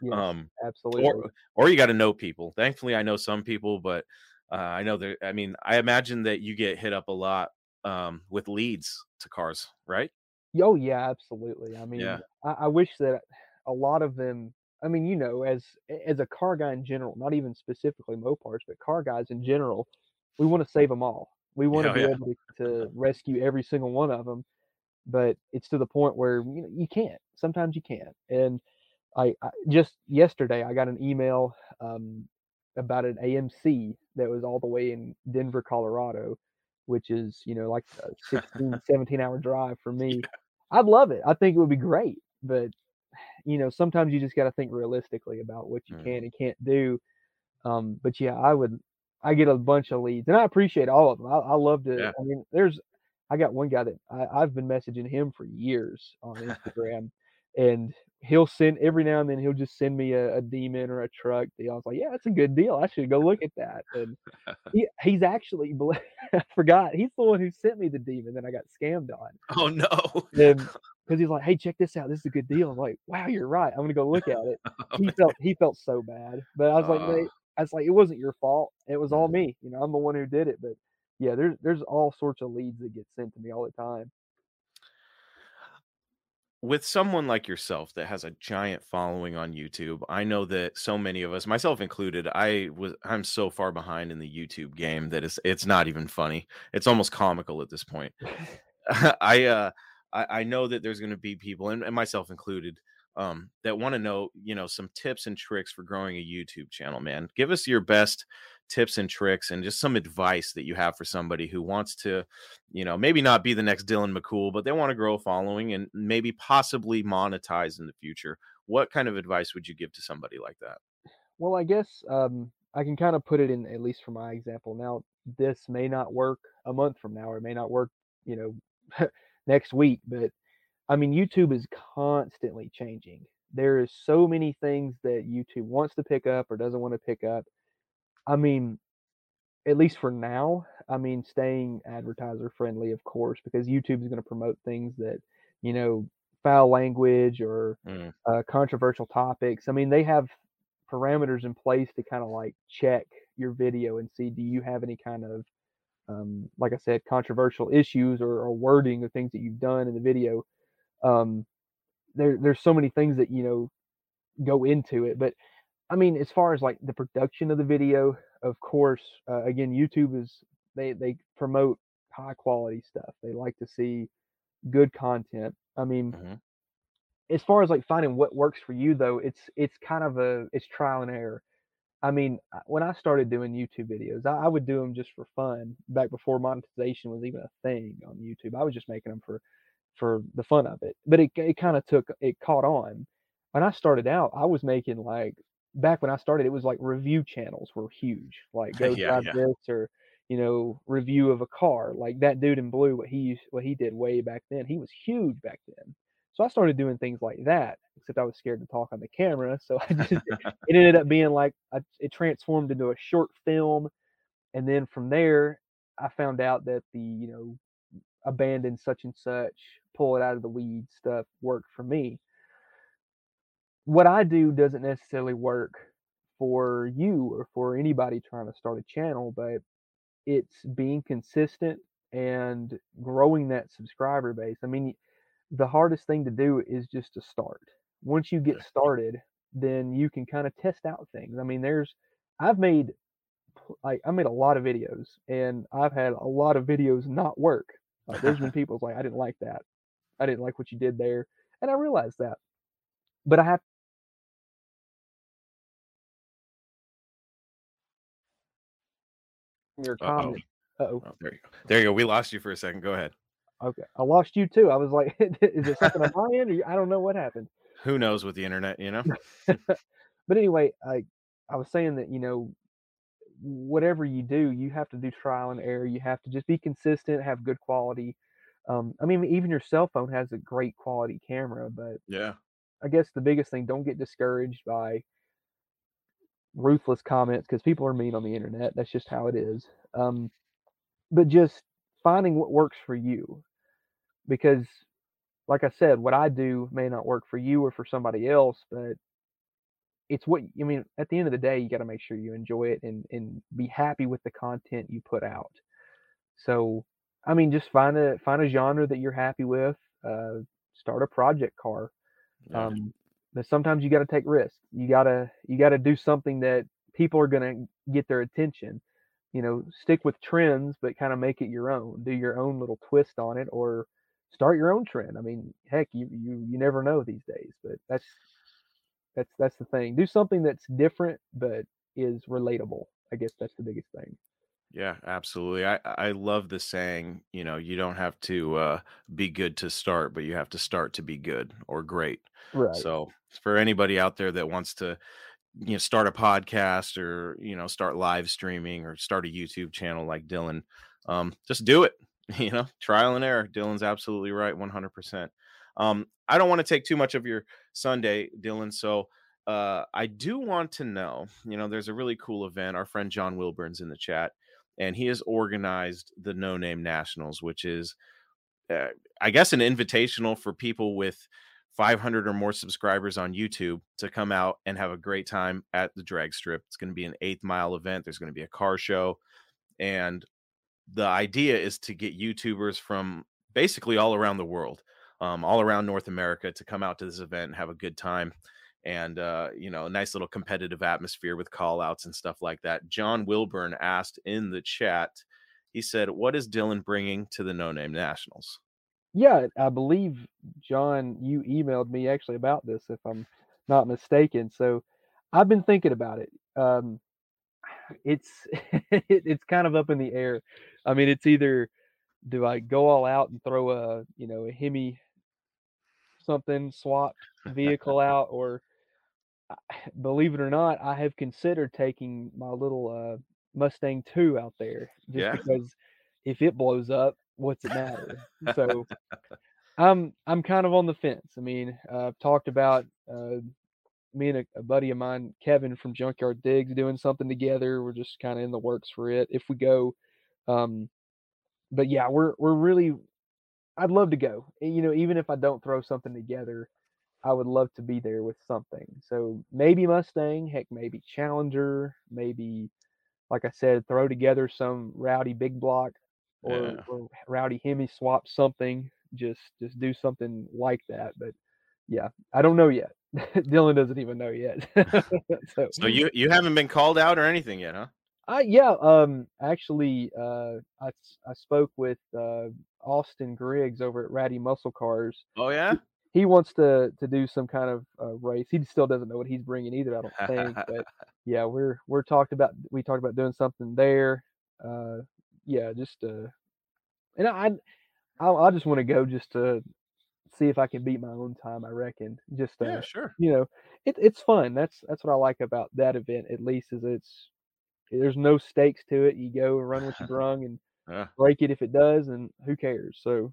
Yes, absolutely. Or you got to know people. Thankfully, I know some people, but I know there. I mean, I imagine that you get hit up a lot with leads to cars, right? Oh, yeah, absolutely. I mean, yeah. I wish that a lot of them, I mean, you know, as a car guy in general, not even specifically Mopars, but car guys in general, we want to save them all. We want to be able to rescue every single one of them, but it's to the point where you know you can't. Sometimes you can't. And I just yesterday I got an email about an AMC that was all the way in Denver, Colorado, which is you know like a 16, 17-hour drive for me. Yeah. I'd love it. I think it would be great, but you know sometimes you just got to think realistically about what you can and can't do. But yeah, I get a bunch of leads and I appreciate all of them. I love to, I mean, I got one guy that I've been messaging him for years on Instagram and he'll send every now and then he'll just send me a Demon or a truck deal. I was like, yeah, that's a good deal. I should go look at that. And he's actually, I forgot. He's the one who sent me the Demon that I got scammed on. Oh no. Cause he's like, hey, check this out. This is a good deal. I'm like, wow, you're right. I'm going to go look at it. He felt so bad, but I was like, mate, it wasn't your fault. It was all me. You know, I'm the one who did it. But yeah, there's all sorts of leads that get sent to me all the time. With someone like yourself that has a giant following on YouTube, I know that so many of us, myself included, I'm so far behind in the YouTube game that it's not even funny. It's almost comical at this point. I know that there's going to be people, and myself included, that want to know, you know, some tips and tricks for growing a YouTube channel, man. Give us your best tips and tricks and just some advice that you have for somebody who wants to, you know, maybe not be the next Dylan McCool, but they want to grow a following and maybe possibly monetize in the future. What kind of advice would you give to somebody like that? Well, I guess I can kind of put it in, at least for my example. Now, this may not work a month from now, or it may not work, you know, next week, but I mean, YouTube is constantly changing. There is so many things that YouTube wants to pick up or doesn't want to pick up. I mean, at least for now, I mean, staying advertiser friendly, of course, because YouTube is going to promote things that, you know, foul language or controversial topics. I mean, they have parameters in place to kind of like check your video and see, do you have any kind of, like I said, controversial issues or wording or things that you've done in the video. There's so many things that, you know, go into it, but I mean, as far as like the production of the video, of course, again, YouTube is, they promote high quality stuff. They like to see good content. I mean, as far as like finding what works for you though, it's trial and error. I mean, when I started doing YouTube videos, I would do them just for fun. Back before monetization was even a thing on YouTube, I was just making them for the fun of it. But it kind of caught on. When I started out, I was making back when I started, it was like review channels were huge. Like go drive this or, you know, review of a car. Like that dude in blue, what he did way back then, he was huge back then. So I started doing things like that, except I was scared to talk on the camera. So I just it ended up being it transformed into a short film. And then from there, I found out that the, you know, abandon such and such, pull it out of the weeds stuff worked for me. What I do doesn't necessarily work for you or for anybody trying to start a channel, but it's being consistent and growing that subscriber base. I mean, the hardest thing to do is just to start. Once you get started, then you can kind of test out things. I mean, I made a lot of videos, and I've had a lot of videos not work. There's been people's I didn't like that. I didn't like what you did there. And I realized that, but I have your comment. Oh, there you go. We lost you for a second. Go ahead. Okay. I lost you too. I was like, is it something on my end? Or I don't know what happened. Who knows with the internet, you know? But anyway, I was saying that, you know, whatever you do, you have to do trial and error. You have to just be consistent, have good quality. I mean, even your cell phone has a great quality camera, but yeah, I guess the biggest thing, don't get discouraged by ruthless comments, because people are mean on the internet. That's just how it is. But just finding what works for you, because like I said, what I do may not work for you or for somebody else, but it's what, I mean, at the end of the day, you got to make sure you enjoy it and be happy with the content you put out. So, I mean, just find a genre that you're happy with, start a project car. But sometimes you got to take risks. You got to do something that people are going to get their attention. You know, stick with trends, but kind of make it your own. Do your own little twist on it, or start your own trend. I mean, heck, you never know these days. But that's the thing. Do something that's different but is relatable. I guess that's the biggest thing. Yeah, absolutely. I love the saying. You know, you don't have to be good to start, but you have to start to be good or great. Right. So for anybody out there that wants to, you know, start a podcast or, you know, start live streaming or start a YouTube channel like Dylan, just do it, you know, trial and error. Dylan's absolutely right. 100%. I don't want to take too much of your Sunday, Dylan. So, I do want to know, you know, there's a really cool event. Our friend John Wilburn's in the chat, and he has organized the No Name Nationals, which is, I guess, an invitational for people with 500 or more subscribers on YouTube to come out and have a great time at the drag strip. It's going to be an 8th Mile event. There's going to be a car show. And the idea is to get YouTubers from basically all around the world, all around North America, to come out to this event and have a good time. And, you know, a nice little competitive atmosphere with call outs and stuff like that. John Wilburn asked in the chat, he said, what is Dylan bringing to the No Name Nationals? Yeah, I believe, John, you emailed me actually about this, if I'm not mistaken. So I've been thinking about it. It's kind of up in the air. I mean, it's either do I go all out and throw a Hemi something swap vehicle out, or believe it or not, I have considered taking my little Mustang 2 out there because if it blows up, what's it matter? So I'm kind of on the fence. I mean, I've talked about me and a buddy of mine, Kevin from Junkyard Digs, doing something together. We're just kind of in the works for it if we go. But yeah, we're really, I'd love to go. You know, even if I don't throw something together, I would love to be there with something. So maybe Mustang, heck, maybe Challenger, maybe, like I said, throw together some rowdy big block. Or Rowdy Hemi swap something, just do something like that. But yeah, I don't know yet. Dylan doesn't even know yet. So you haven't been called out or anything yet, huh? Actually, I spoke with Austin Griggs over at Ratty Muscle Cars. Oh yeah. he wants to do some kind of race. He still doesn't know what he's bringing either, I don't think. But yeah, we talked about doing something there. And I just want to go just to see if I can beat my own time, I reckon. Just yeah, sure. You know, it's fun. That's what I like about that event, at least, is there's no stakes to it. You go and run with your brung and break it if it does, and who cares? So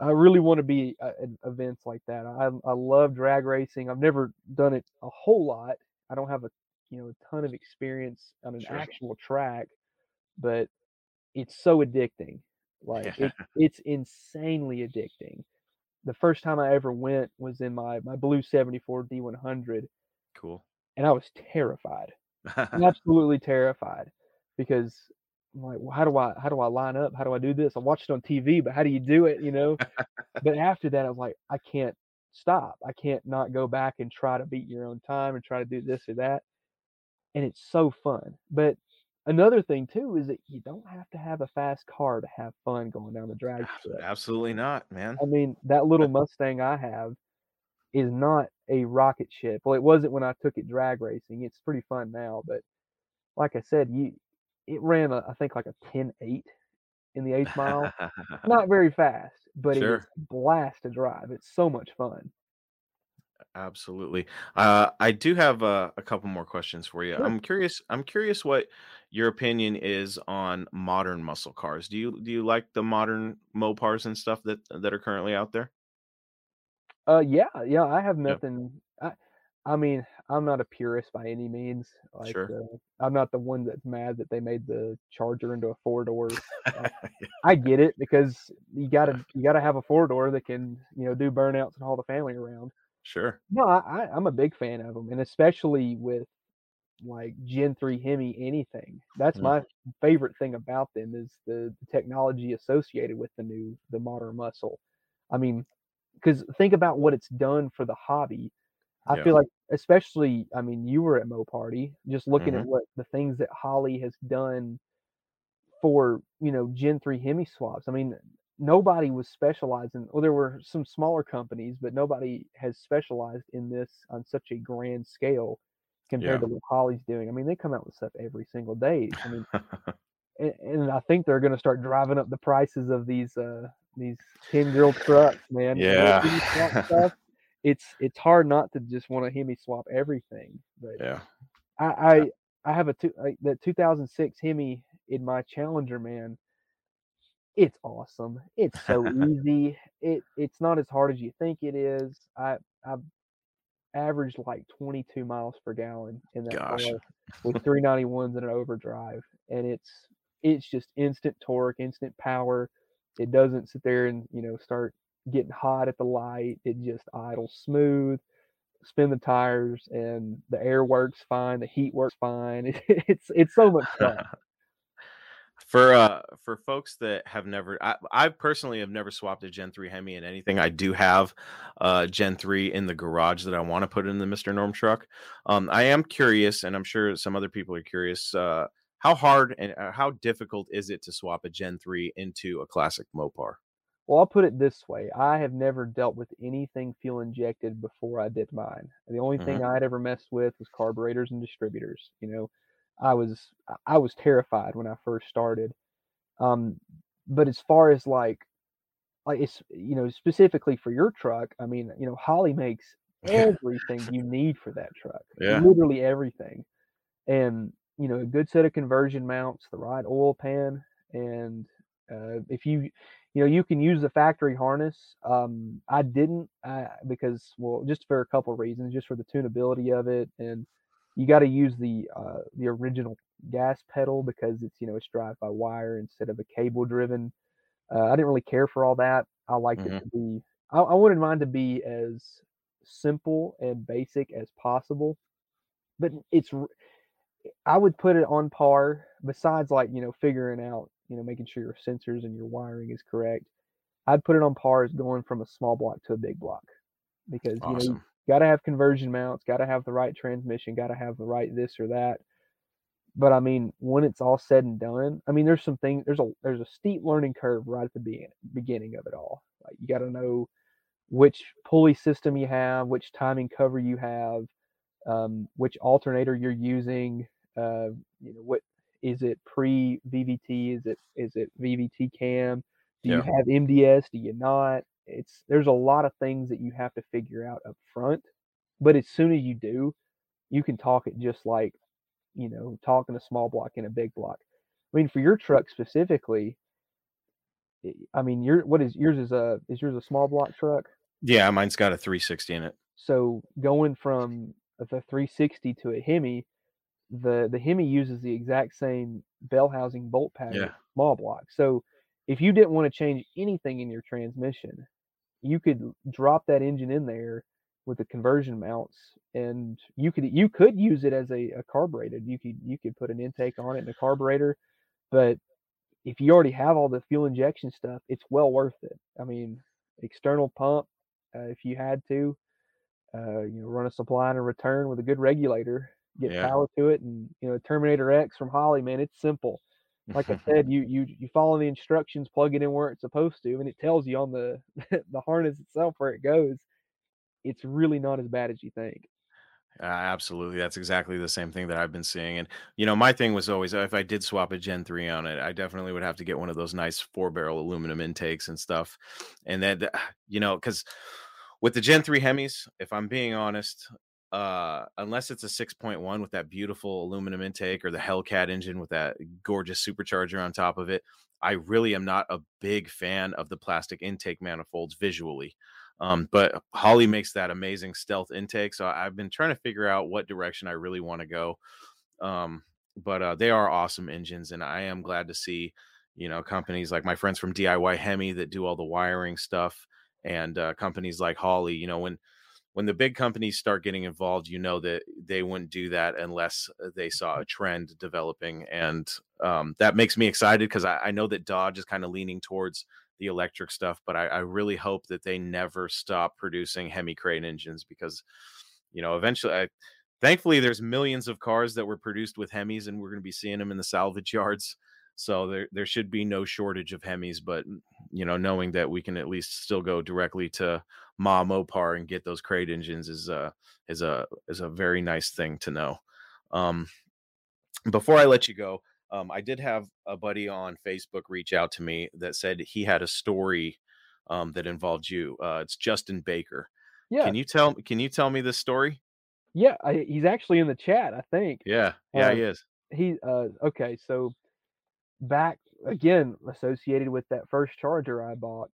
I really want to be at events like that. I love drag racing. I've never done it a whole lot. I don't have a ton of experience on an actual track, but it's so addicting. Like it's insanely addicting. The first time I ever went was in my blue 74 D100. Cool. And I was terrified. Absolutely terrified, because I'm like, well, how do I line up? How do I do this? I watched it on TV, but how do you do it? But after that, I was like, I can't stop. I can't not go back and try to beat your own time and try to do this or that. And it's so fun. But another thing too is that you don't have to have a fast car to have fun going down the drag strip. Absolutely not, man. I mean, that little Mustang I have is not a rocket ship. Well, it wasn't when I took it drag racing. It's pretty fun now, but like I said, it ran I think like a 10.8 in the 8th mile. Not very fast, but it's a blast to drive. It's so much fun. Absolutely. I do have a couple more questions for you. Sure. I'm curious what your opinion is on modern muscle cars. Do you like the modern Mopars and stuff that are currently out there? Yeah. I have nothing. Yep. I mean, I'm not a purist by any means. Like, sure. I'm not the one that's mad that they made the Charger into a four-door. I get it, because you gotta have a four-door that can do burnouts and haul the family around. Sure. No, I'm a big fan of them, and especially with like Gen 3 Hemi anything. That's my favorite thing about them is the technology associated with the modern muscle. I mean, because think about what it's done for the hobby. I feel like, especially, I mean, you were at Moparty, just looking at what the things that Holley has done for, Gen 3 Hemi swaps. I mean, nobody was specializing. Well, there were some smaller companies, but nobody has specialized in this on such a grand scale compared to what Holley's doing. I mean, they come out with stuff every single day. I mean, and I think they're going to start driving up the prices of these 10-year-old trucks, man. Yeah. Stuff. It's hard not to just want to Hemi swap everything. But yeah, I have that 2006 Hemi in my Challenger, man. It's awesome. It's so easy. It's not as hard as you think it is. I've averaged like 22 miles per gallon in that car with 391s and an overdrive, and it's just instant torque, instant power. It doesn't sit there and start getting hot at the light. It just idles smooth. Spin the tires, and the air works fine. The heat works fine. It's so much fun. For folks that have never, I personally have never swapped a Gen 3 Hemi in anything. I do have Gen 3 in the garage that I want to put in the Mr. Norm truck. I am curious, and I'm sure some other people are curious, how hard and how difficult is it to swap a Gen 3 into a classic Mopar? Well, I'll put it this way. I have never dealt with anything fuel injected before I did mine. The only thing I'd ever messed with was carburetors and distributors. I was terrified when I first started, but as far as like it's specifically for your truck, I mean, Holley makes everything you need for that truck, literally everything, and a good set of conversion mounts, the right oil pan, and if you can use the factory harness. I didn't because just for a couple reasons, just for the tunability of it, and you got to use the original gas pedal because it's it's drive by wire instead of a cable driven. I didn't really care for all that. I liked it to be. I wanted mine to be as simple and basic as possible, but I would put it on par. Besides, figuring out making sure your sensors and your wiring is correct, I'd put it on par as going from a small block to a big block because got to have conversion mounts, got to have the right transmission, got to have the right this or that. But I mean, when it's all said and done, I mean, there's some things, there's a steep learning curve right at the beginning of it all. Like you got to know which pulley system you have, which timing cover you have, which alternator you're using, what is it, pre-VVT, is it VVT cam, do you have MDS, do you not? There's a lot of things that you have to figure out up front, but as soon as you do, you can talk it just like, talking a small block and a big block. I mean, for your truck specifically, I mean, is yours a small block truck? Yeah, mine's got a 360 in it. So going from the 360 to a Hemi, the Hemi uses the exact same bell housing bolt pattern, small block. So if you didn't want to change anything in your transmission, you could drop that engine in there with the conversion mounts, and you could use it as a carburetor. You could put an intake on it and a carburetor, but if you already have all the fuel injection stuff, it's well worth it. I mean, external pump, if you had to, run a supply and a return with a good regulator, get power to it, and Terminator X from Holley, man, it's simple. Like I said, you follow the instructions, plug it in where it's supposed to, and it tells you on the the harness itself where it goes. It's really not as bad as you think. Absolutely. That's exactly the same thing that I've been seeing. And, my thing was always, if I did swap a Gen 3 on it, I definitely would have to get one of those nice 4-barrel aluminum intakes and stuff. And then, because with the Gen 3 Hemis, if I'm being honest, unless it's a 6.1 with that beautiful aluminum intake or the Hellcat engine with that gorgeous supercharger on top of it, I really am not a big fan of the plastic intake manifolds visually. But Holley makes that amazing stealth intake. So I've been trying to figure out what direction I really want to go. But they are awesome engines, and I am glad to see, companies like my friends from DIY Hemi that do all the wiring stuff, and companies like Holley. When the big companies start getting involved, that they wouldn't do that unless they saw a trend developing. And that makes me excited, because I know that Dodge is kind of leaning towards the electric stuff, but I really hope that they never stop producing Hemi crane engines, because eventually, thankfully, there's millions of cars that were produced with Hemis, and we're going to be seeing them in the salvage yards, so there should be no shortage of Hemis. But knowing that we can at least still go directly to Mopar and get those crate engines is a very nice thing to know. Before I let you go, I did have a buddy on Facebook reach out to me that said he had a story that involved you. It's Justin Baker. Yeah. Can you tell me this story? Yeah, he's actually in the chat, I think. Yeah, he is. Okay. So back again, associated with that first Charger I bought,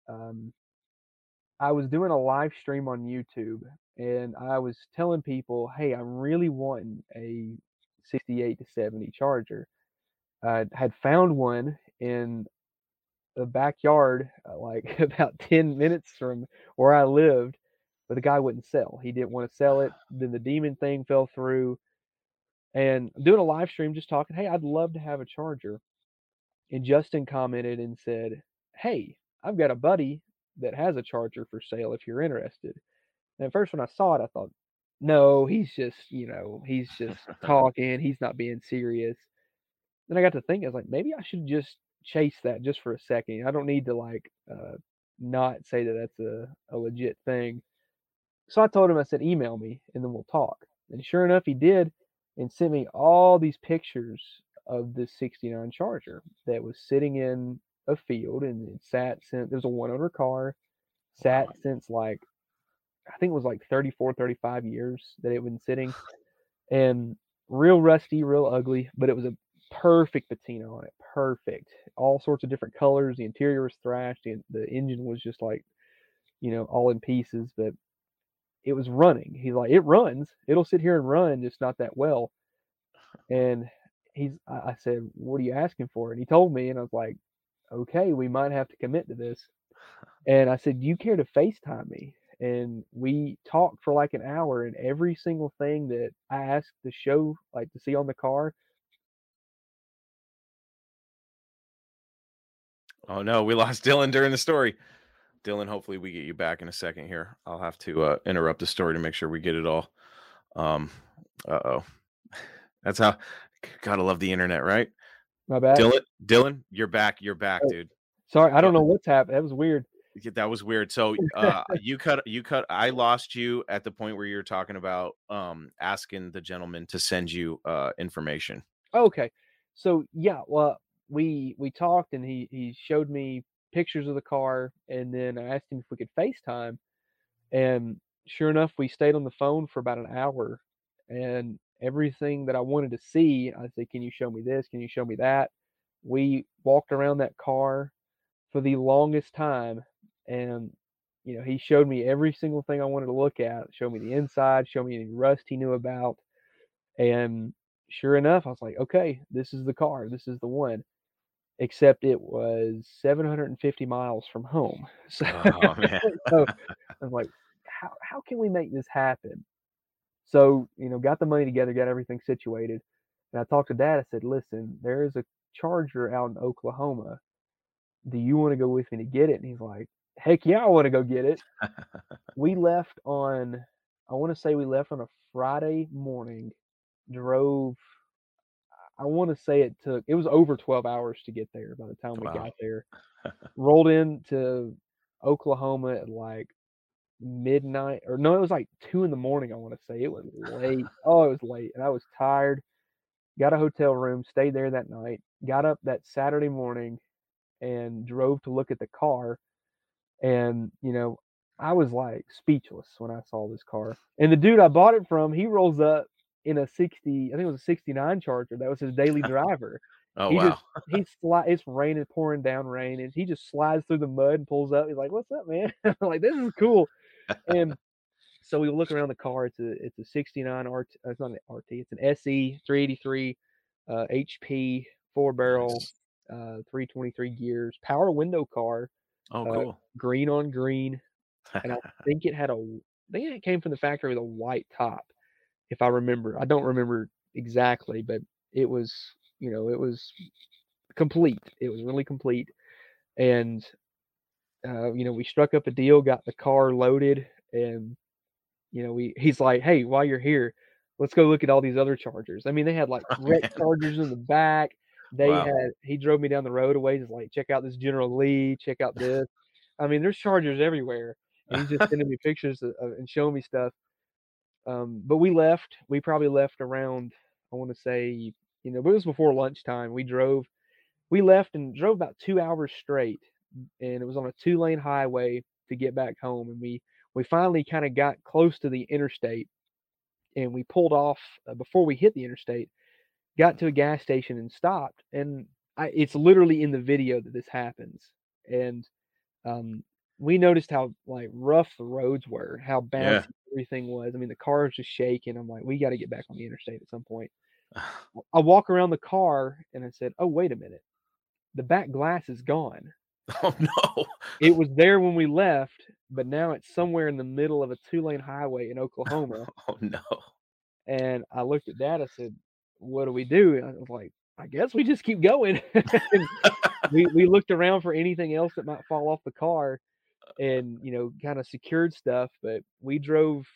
I was doing a live stream on YouTube, and I was telling people, "Hey, I'm really wanting a 68 to 70 Charger." I had found one in the backyard, like about 10 minutes from where I lived, but the guy wouldn't sell. He didn't want to sell it. Then the demon thing fell through, and I'm doing a live stream, just talking, "Hey, I'd love to have a Charger." And Justin commented and said, "Hey, I've got a buddy that has a Charger for sale if you're interested." And at first when I saw it, I thought, no, he's just talking. He's not being serious. Then I got to think, I was like, maybe I should just chase that just for a second. I don't need to not say that that's a legit thing. So I told him, I said, "Email me and then we'll talk." And sure enough, he did, and sent me all these pictures of this 69 Charger that was sitting in a field, and it sat since, there's a one owner car, sat since I think it was 34, 35 years that it had been sitting, and real rusty, real ugly, but it was a perfect patina on it, perfect, all sorts of different colors. The interior was thrashed, and the engine was just all in pieces, but it was running. He's like, "It runs, it'll sit here and run, just not that well." And I said, "What are you asking for?" And he told me, and I was like, "Okay, we might have to commit to this." And I said, "Do you care to FaceTime me?" And we talked for an hour, and every single thing that I asked the show to see on the car. Oh no, we lost Dylan during the story. Dylan, hopefully we get you back in a second here. I'll have to interrupt the story to make sure we get it all. Uh-oh. That's how, gotta love the internet, right? My bad. Dylan, you're back, dude. Sorry, I don't know what's happened. That was weird. That was weird. So you cut. I lost you at the point where you were talking about asking the gentleman to send you information. Okay. So yeah, well, we talked and he showed me pictures of the car, and then I asked him if we could FaceTime, and sure enough, we stayed on the phone for about an hour, and everything that I wanted to see, I said, "Can you show me this? Can you show me that?" We walked around that car for the longest time, and you know, he showed me every single thing I wanted to look at. Showed me the inside, showed me any rust he knew about, and sure enough, I was like, "Okay, this is the car. This is the one." Except it was 750 miles from home. So, oh, man. So I'm like, how can we make this happen? So, you know, got the money together, got everything situated. And I talked to Dad. I said, listen, there is a Charger out in Oklahoma. Do you want to go with me to get it? And he's like, heck yeah, I want to go get it. We left on, I want to say we left on a Friday morning, drove, I want to say it was over 12 hours to get there by the time we got there. Rolled into Oklahoma at like midnight, or no, it was like 2 a.m. I want to say. It was late. Oh, it was late. And I was tired. Got a hotel room, stayed there that night, got up that Saturday morning and drove to look at the car. And, you know, I was like speechless when I saw this car. And the dude I bought it from, he rolls up in a 60, I think it was a 69 Charger. That was his daily driver. Oh, he wow. It's raining, pouring down rain. And he just slides through the mud and pulls up. He's like, what's up, man? I'm like, this is cool. And so we look around the car. It's a 69 RT. It's not an RT. It's an SE 383 HP 4-barrel, 323 gears, power window car. Oh, cool. Green on green. And I think it came from the factory with a white top. If I remember, I don't remember exactly, but it was, you know, it was complete. It was really complete. And, you know, we struck up a deal, got the car loaded, and, you know, he's like, hey, while you're here, let's go look at all these other Chargers. I mean, they had like wreck Chargers in the back. He drove me down the road a ways. He's like, check out this General Lee, check out this. I mean, there's Chargers everywhere. And he's just sending me pictures and showing me stuff. But we probably left around, I want to say, you know, but it was before lunchtime. We left and drove about 2 hours straight, and it was on a 2-lane highway to get back home. And we finally kind of got close to the interstate, and we pulled off before we hit the interstate, got to a gas station and stopped. And it's literally in the video that this happens. And, we noticed how like rough the roads were, how bouncy everything was. I mean, the car was just shaking. I'm like, we got to get back on the interstate at some point. I walk around the car and I said, oh, wait a minute. The back glass is gone. Oh, no. It was there when we left, but now it's somewhere in the middle of a 2-lane highway in Oklahoma. Oh, no. And I looked at Dad. I said, what do we do? And I was like, I guess we just keep going. we looked around for anything else that might fall off the car, and you know, kind of secured stuff, but we drove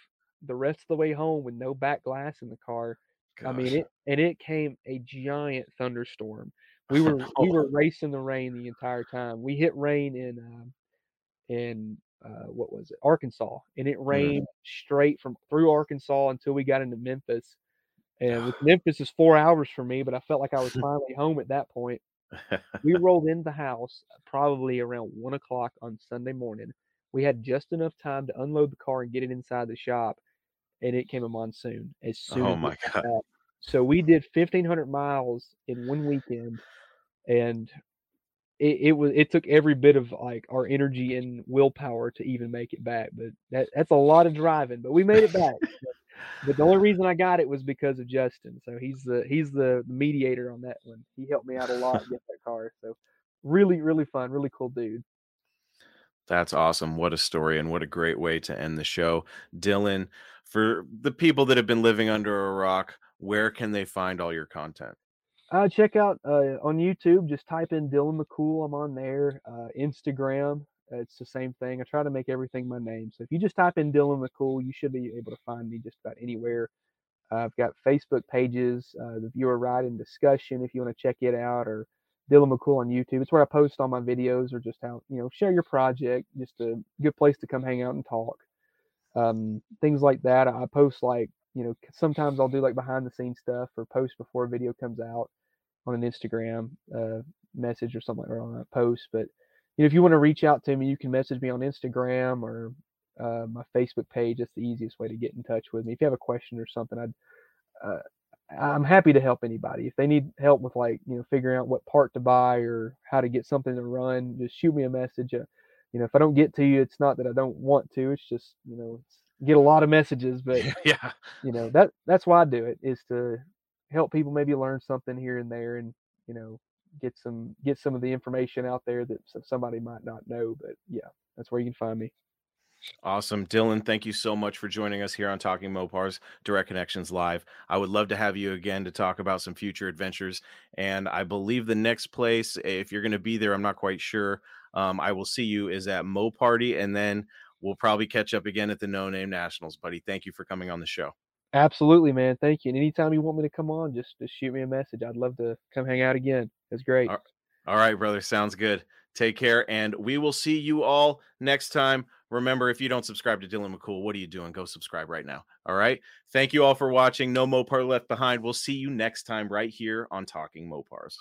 the rest of the way home with no back glass in the car. Gosh. I mean, it came a giant thunderstorm. We were racing the rain the entire time. We hit rain in what was it, Arkansas, and it rained straight from through Arkansas until we got into Memphis. And with Memphis is 4 hours for me, but I felt like I was finally home at that point. We rolled in the house probably around 1 o'clock on Sunday morning. We had just enough time to unload the car and get it inside the shop, and it came a monsoon as soon as my God. So we did 1,500 miles in one weekend, and it took every bit of like our energy and willpower to even make it back. But that's a lot of driving, but we made it back. But the only reason I got it was because of Justin. So he's the mediator on that one. He helped me out a lot get that car. So really, really fun, really cool dude. That's awesome. What a story, and what a great way to end the show. Dylan, for the people that have been living under a rock, where can they find all your content? Check out on YouTube. Just type in Dylan McCool. I'm on there. Instagram. It's the same thing. I try to make everything my name. So if you just type in Dylan McCool, you should be able to find me just about anywhere. I've got Facebook pages, the Viewer Ride-In Discussion, if you want to check it out, or Dylan McCool on YouTube. It's where I post all my videos, or just how, you know, share your project, just a good place to come hang out and talk. Things like that. I post, like, you know, sometimes I'll do like behind the scenes stuff, or post before a video comes out on an Instagram message or something, or on a post. But, you know, if you want to reach out to me, you can message me on Instagram or my Facebook page. That's the easiest way to get in touch with me. If you have a question or something, I'm happy to help anybody. If they need help with, like, you know, figuring out what part to buy or how to get something to run, just shoot me a message. You know, if I don't get to you, it's not that I don't want to, it's just, you know, get a lot of messages, but yeah, you know, that's why I do it, is to help people maybe learn something here and there, and, you know, get some of the information out there that somebody might not know. But yeah, that's where you can find me. Awesome. Dylan, thank you so much for joining us here on Talking Mopars Direct Connections Live. I would love to have you again to talk about some future adventures. And I believe the next place, if you're going to be there, I'm not quite sure, I will see you, is at Moparty. And then we'll probably catch up again at the No Name Nationals, buddy. Thank you for coming on the show. Absolutely, man. Thank you. And anytime you want me to come on, just shoot me a message. I'd love to come hang out again. That's great. All right, brother. Sounds good. Take care. And we will see you all next time. Remember, if you don't subscribe to Dylan McCool, what are you doing? Go subscribe right now. All right. Thank you all for watching. No Mopar Left Behind. We'll see you next time right here on Talking Mopars.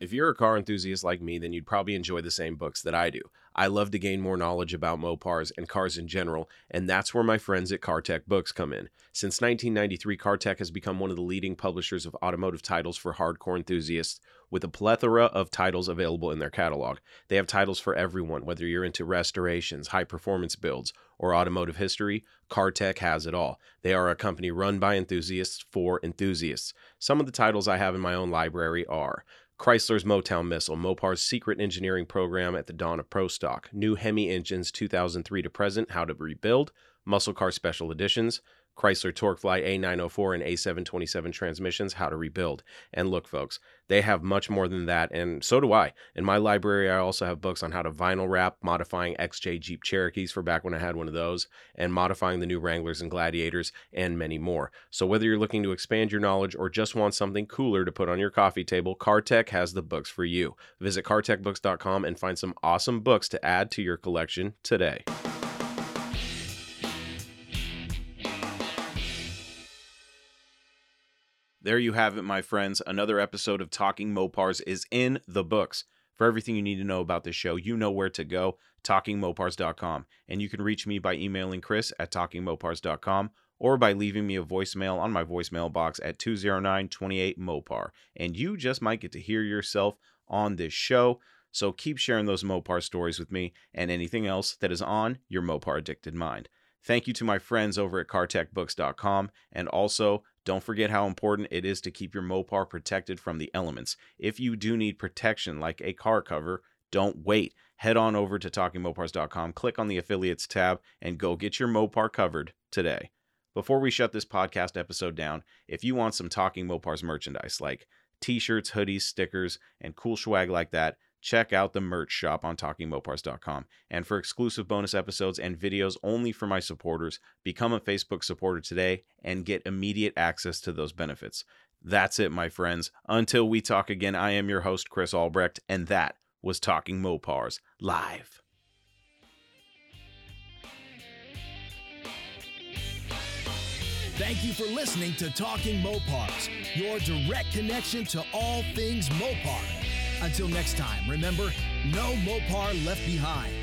If you're a car enthusiast like me, then you'd probably enjoy the same books that I do. I love to gain more knowledge about Mopars and cars in general, and that's where my friends at CarTechBooks come in. Since 1993, CarTech has become one of the leading publishers of automotive titles for hardcore enthusiasts, with a plethora of titles available in their catalog. They have titles for everyone, whether you're into restorations, high-performance builds, or automotive history. CarTech has it all. They are a company run by enthusiasts for enthusiasts. Some of the titles I have in my own library are Chrysler's Motown Missile, Mopar's Secret Engineering Program at the Dawn of Pro Stock, New Hemi Engines 2003 to Present, How to Rebuild, Muscle Car Special Editions, Chrysler Torquefly A904 and A727 Transmissions, How to Rebuild. And look, folks, they have much more than that, and so do I. In my library, I also have books on how to vinyl wrap, modifying XJ Jeep Cherokees for back when I had one of those, and modifying the new Wranglers and Gladiators, and many more. So whether you're looking to expand your knowledge or just want something cooler to put on your coffee table, CarTech has the books for you. Visit CarTechBooks.com and find some awesome books to add to your collection today. There you have it, my friends. Another episode of Talking Mopars is in the books. For everything you need to know about this show, you know where to go, TalkingMopars.com. And you can reach me by emailing Chris at TalkingMopars.com or by leaving me a voicemail on my voicemail box at 209-28-MOPAR. And you just might get to hear yourself on this show. So keep sharing those Mopar stories with me and anything else that is on your Mopar-addicted mind. Thank you to my friends over at CarTechBooks.com, and also don't forget how important it is to keep your Mopar protected from the elements. If you do need protection, like a car cover, don't wait. Head on over to TalkingMopars.com, click on the Affiliates tab, and go get your Mopar covered today. Before we shut this podcast episode down, if you want some Talking Mopars merchandise, like t-shirts, hoodies, stickers, and cool swag like that, check out the merch shop on TalkingMopars.com. And for exclusive bonus episodes and videos only for my supporters, become a Facebook supporter today and get immediate access to those benefits. That's it, my friends. Until we talk again, I am your host, Chris Albrecht, and that was Talking Mopars Live. Thank you for listening to Talking Mopars, your direct connection to all things Mopar. Until next time, remember, no Mopar left behind.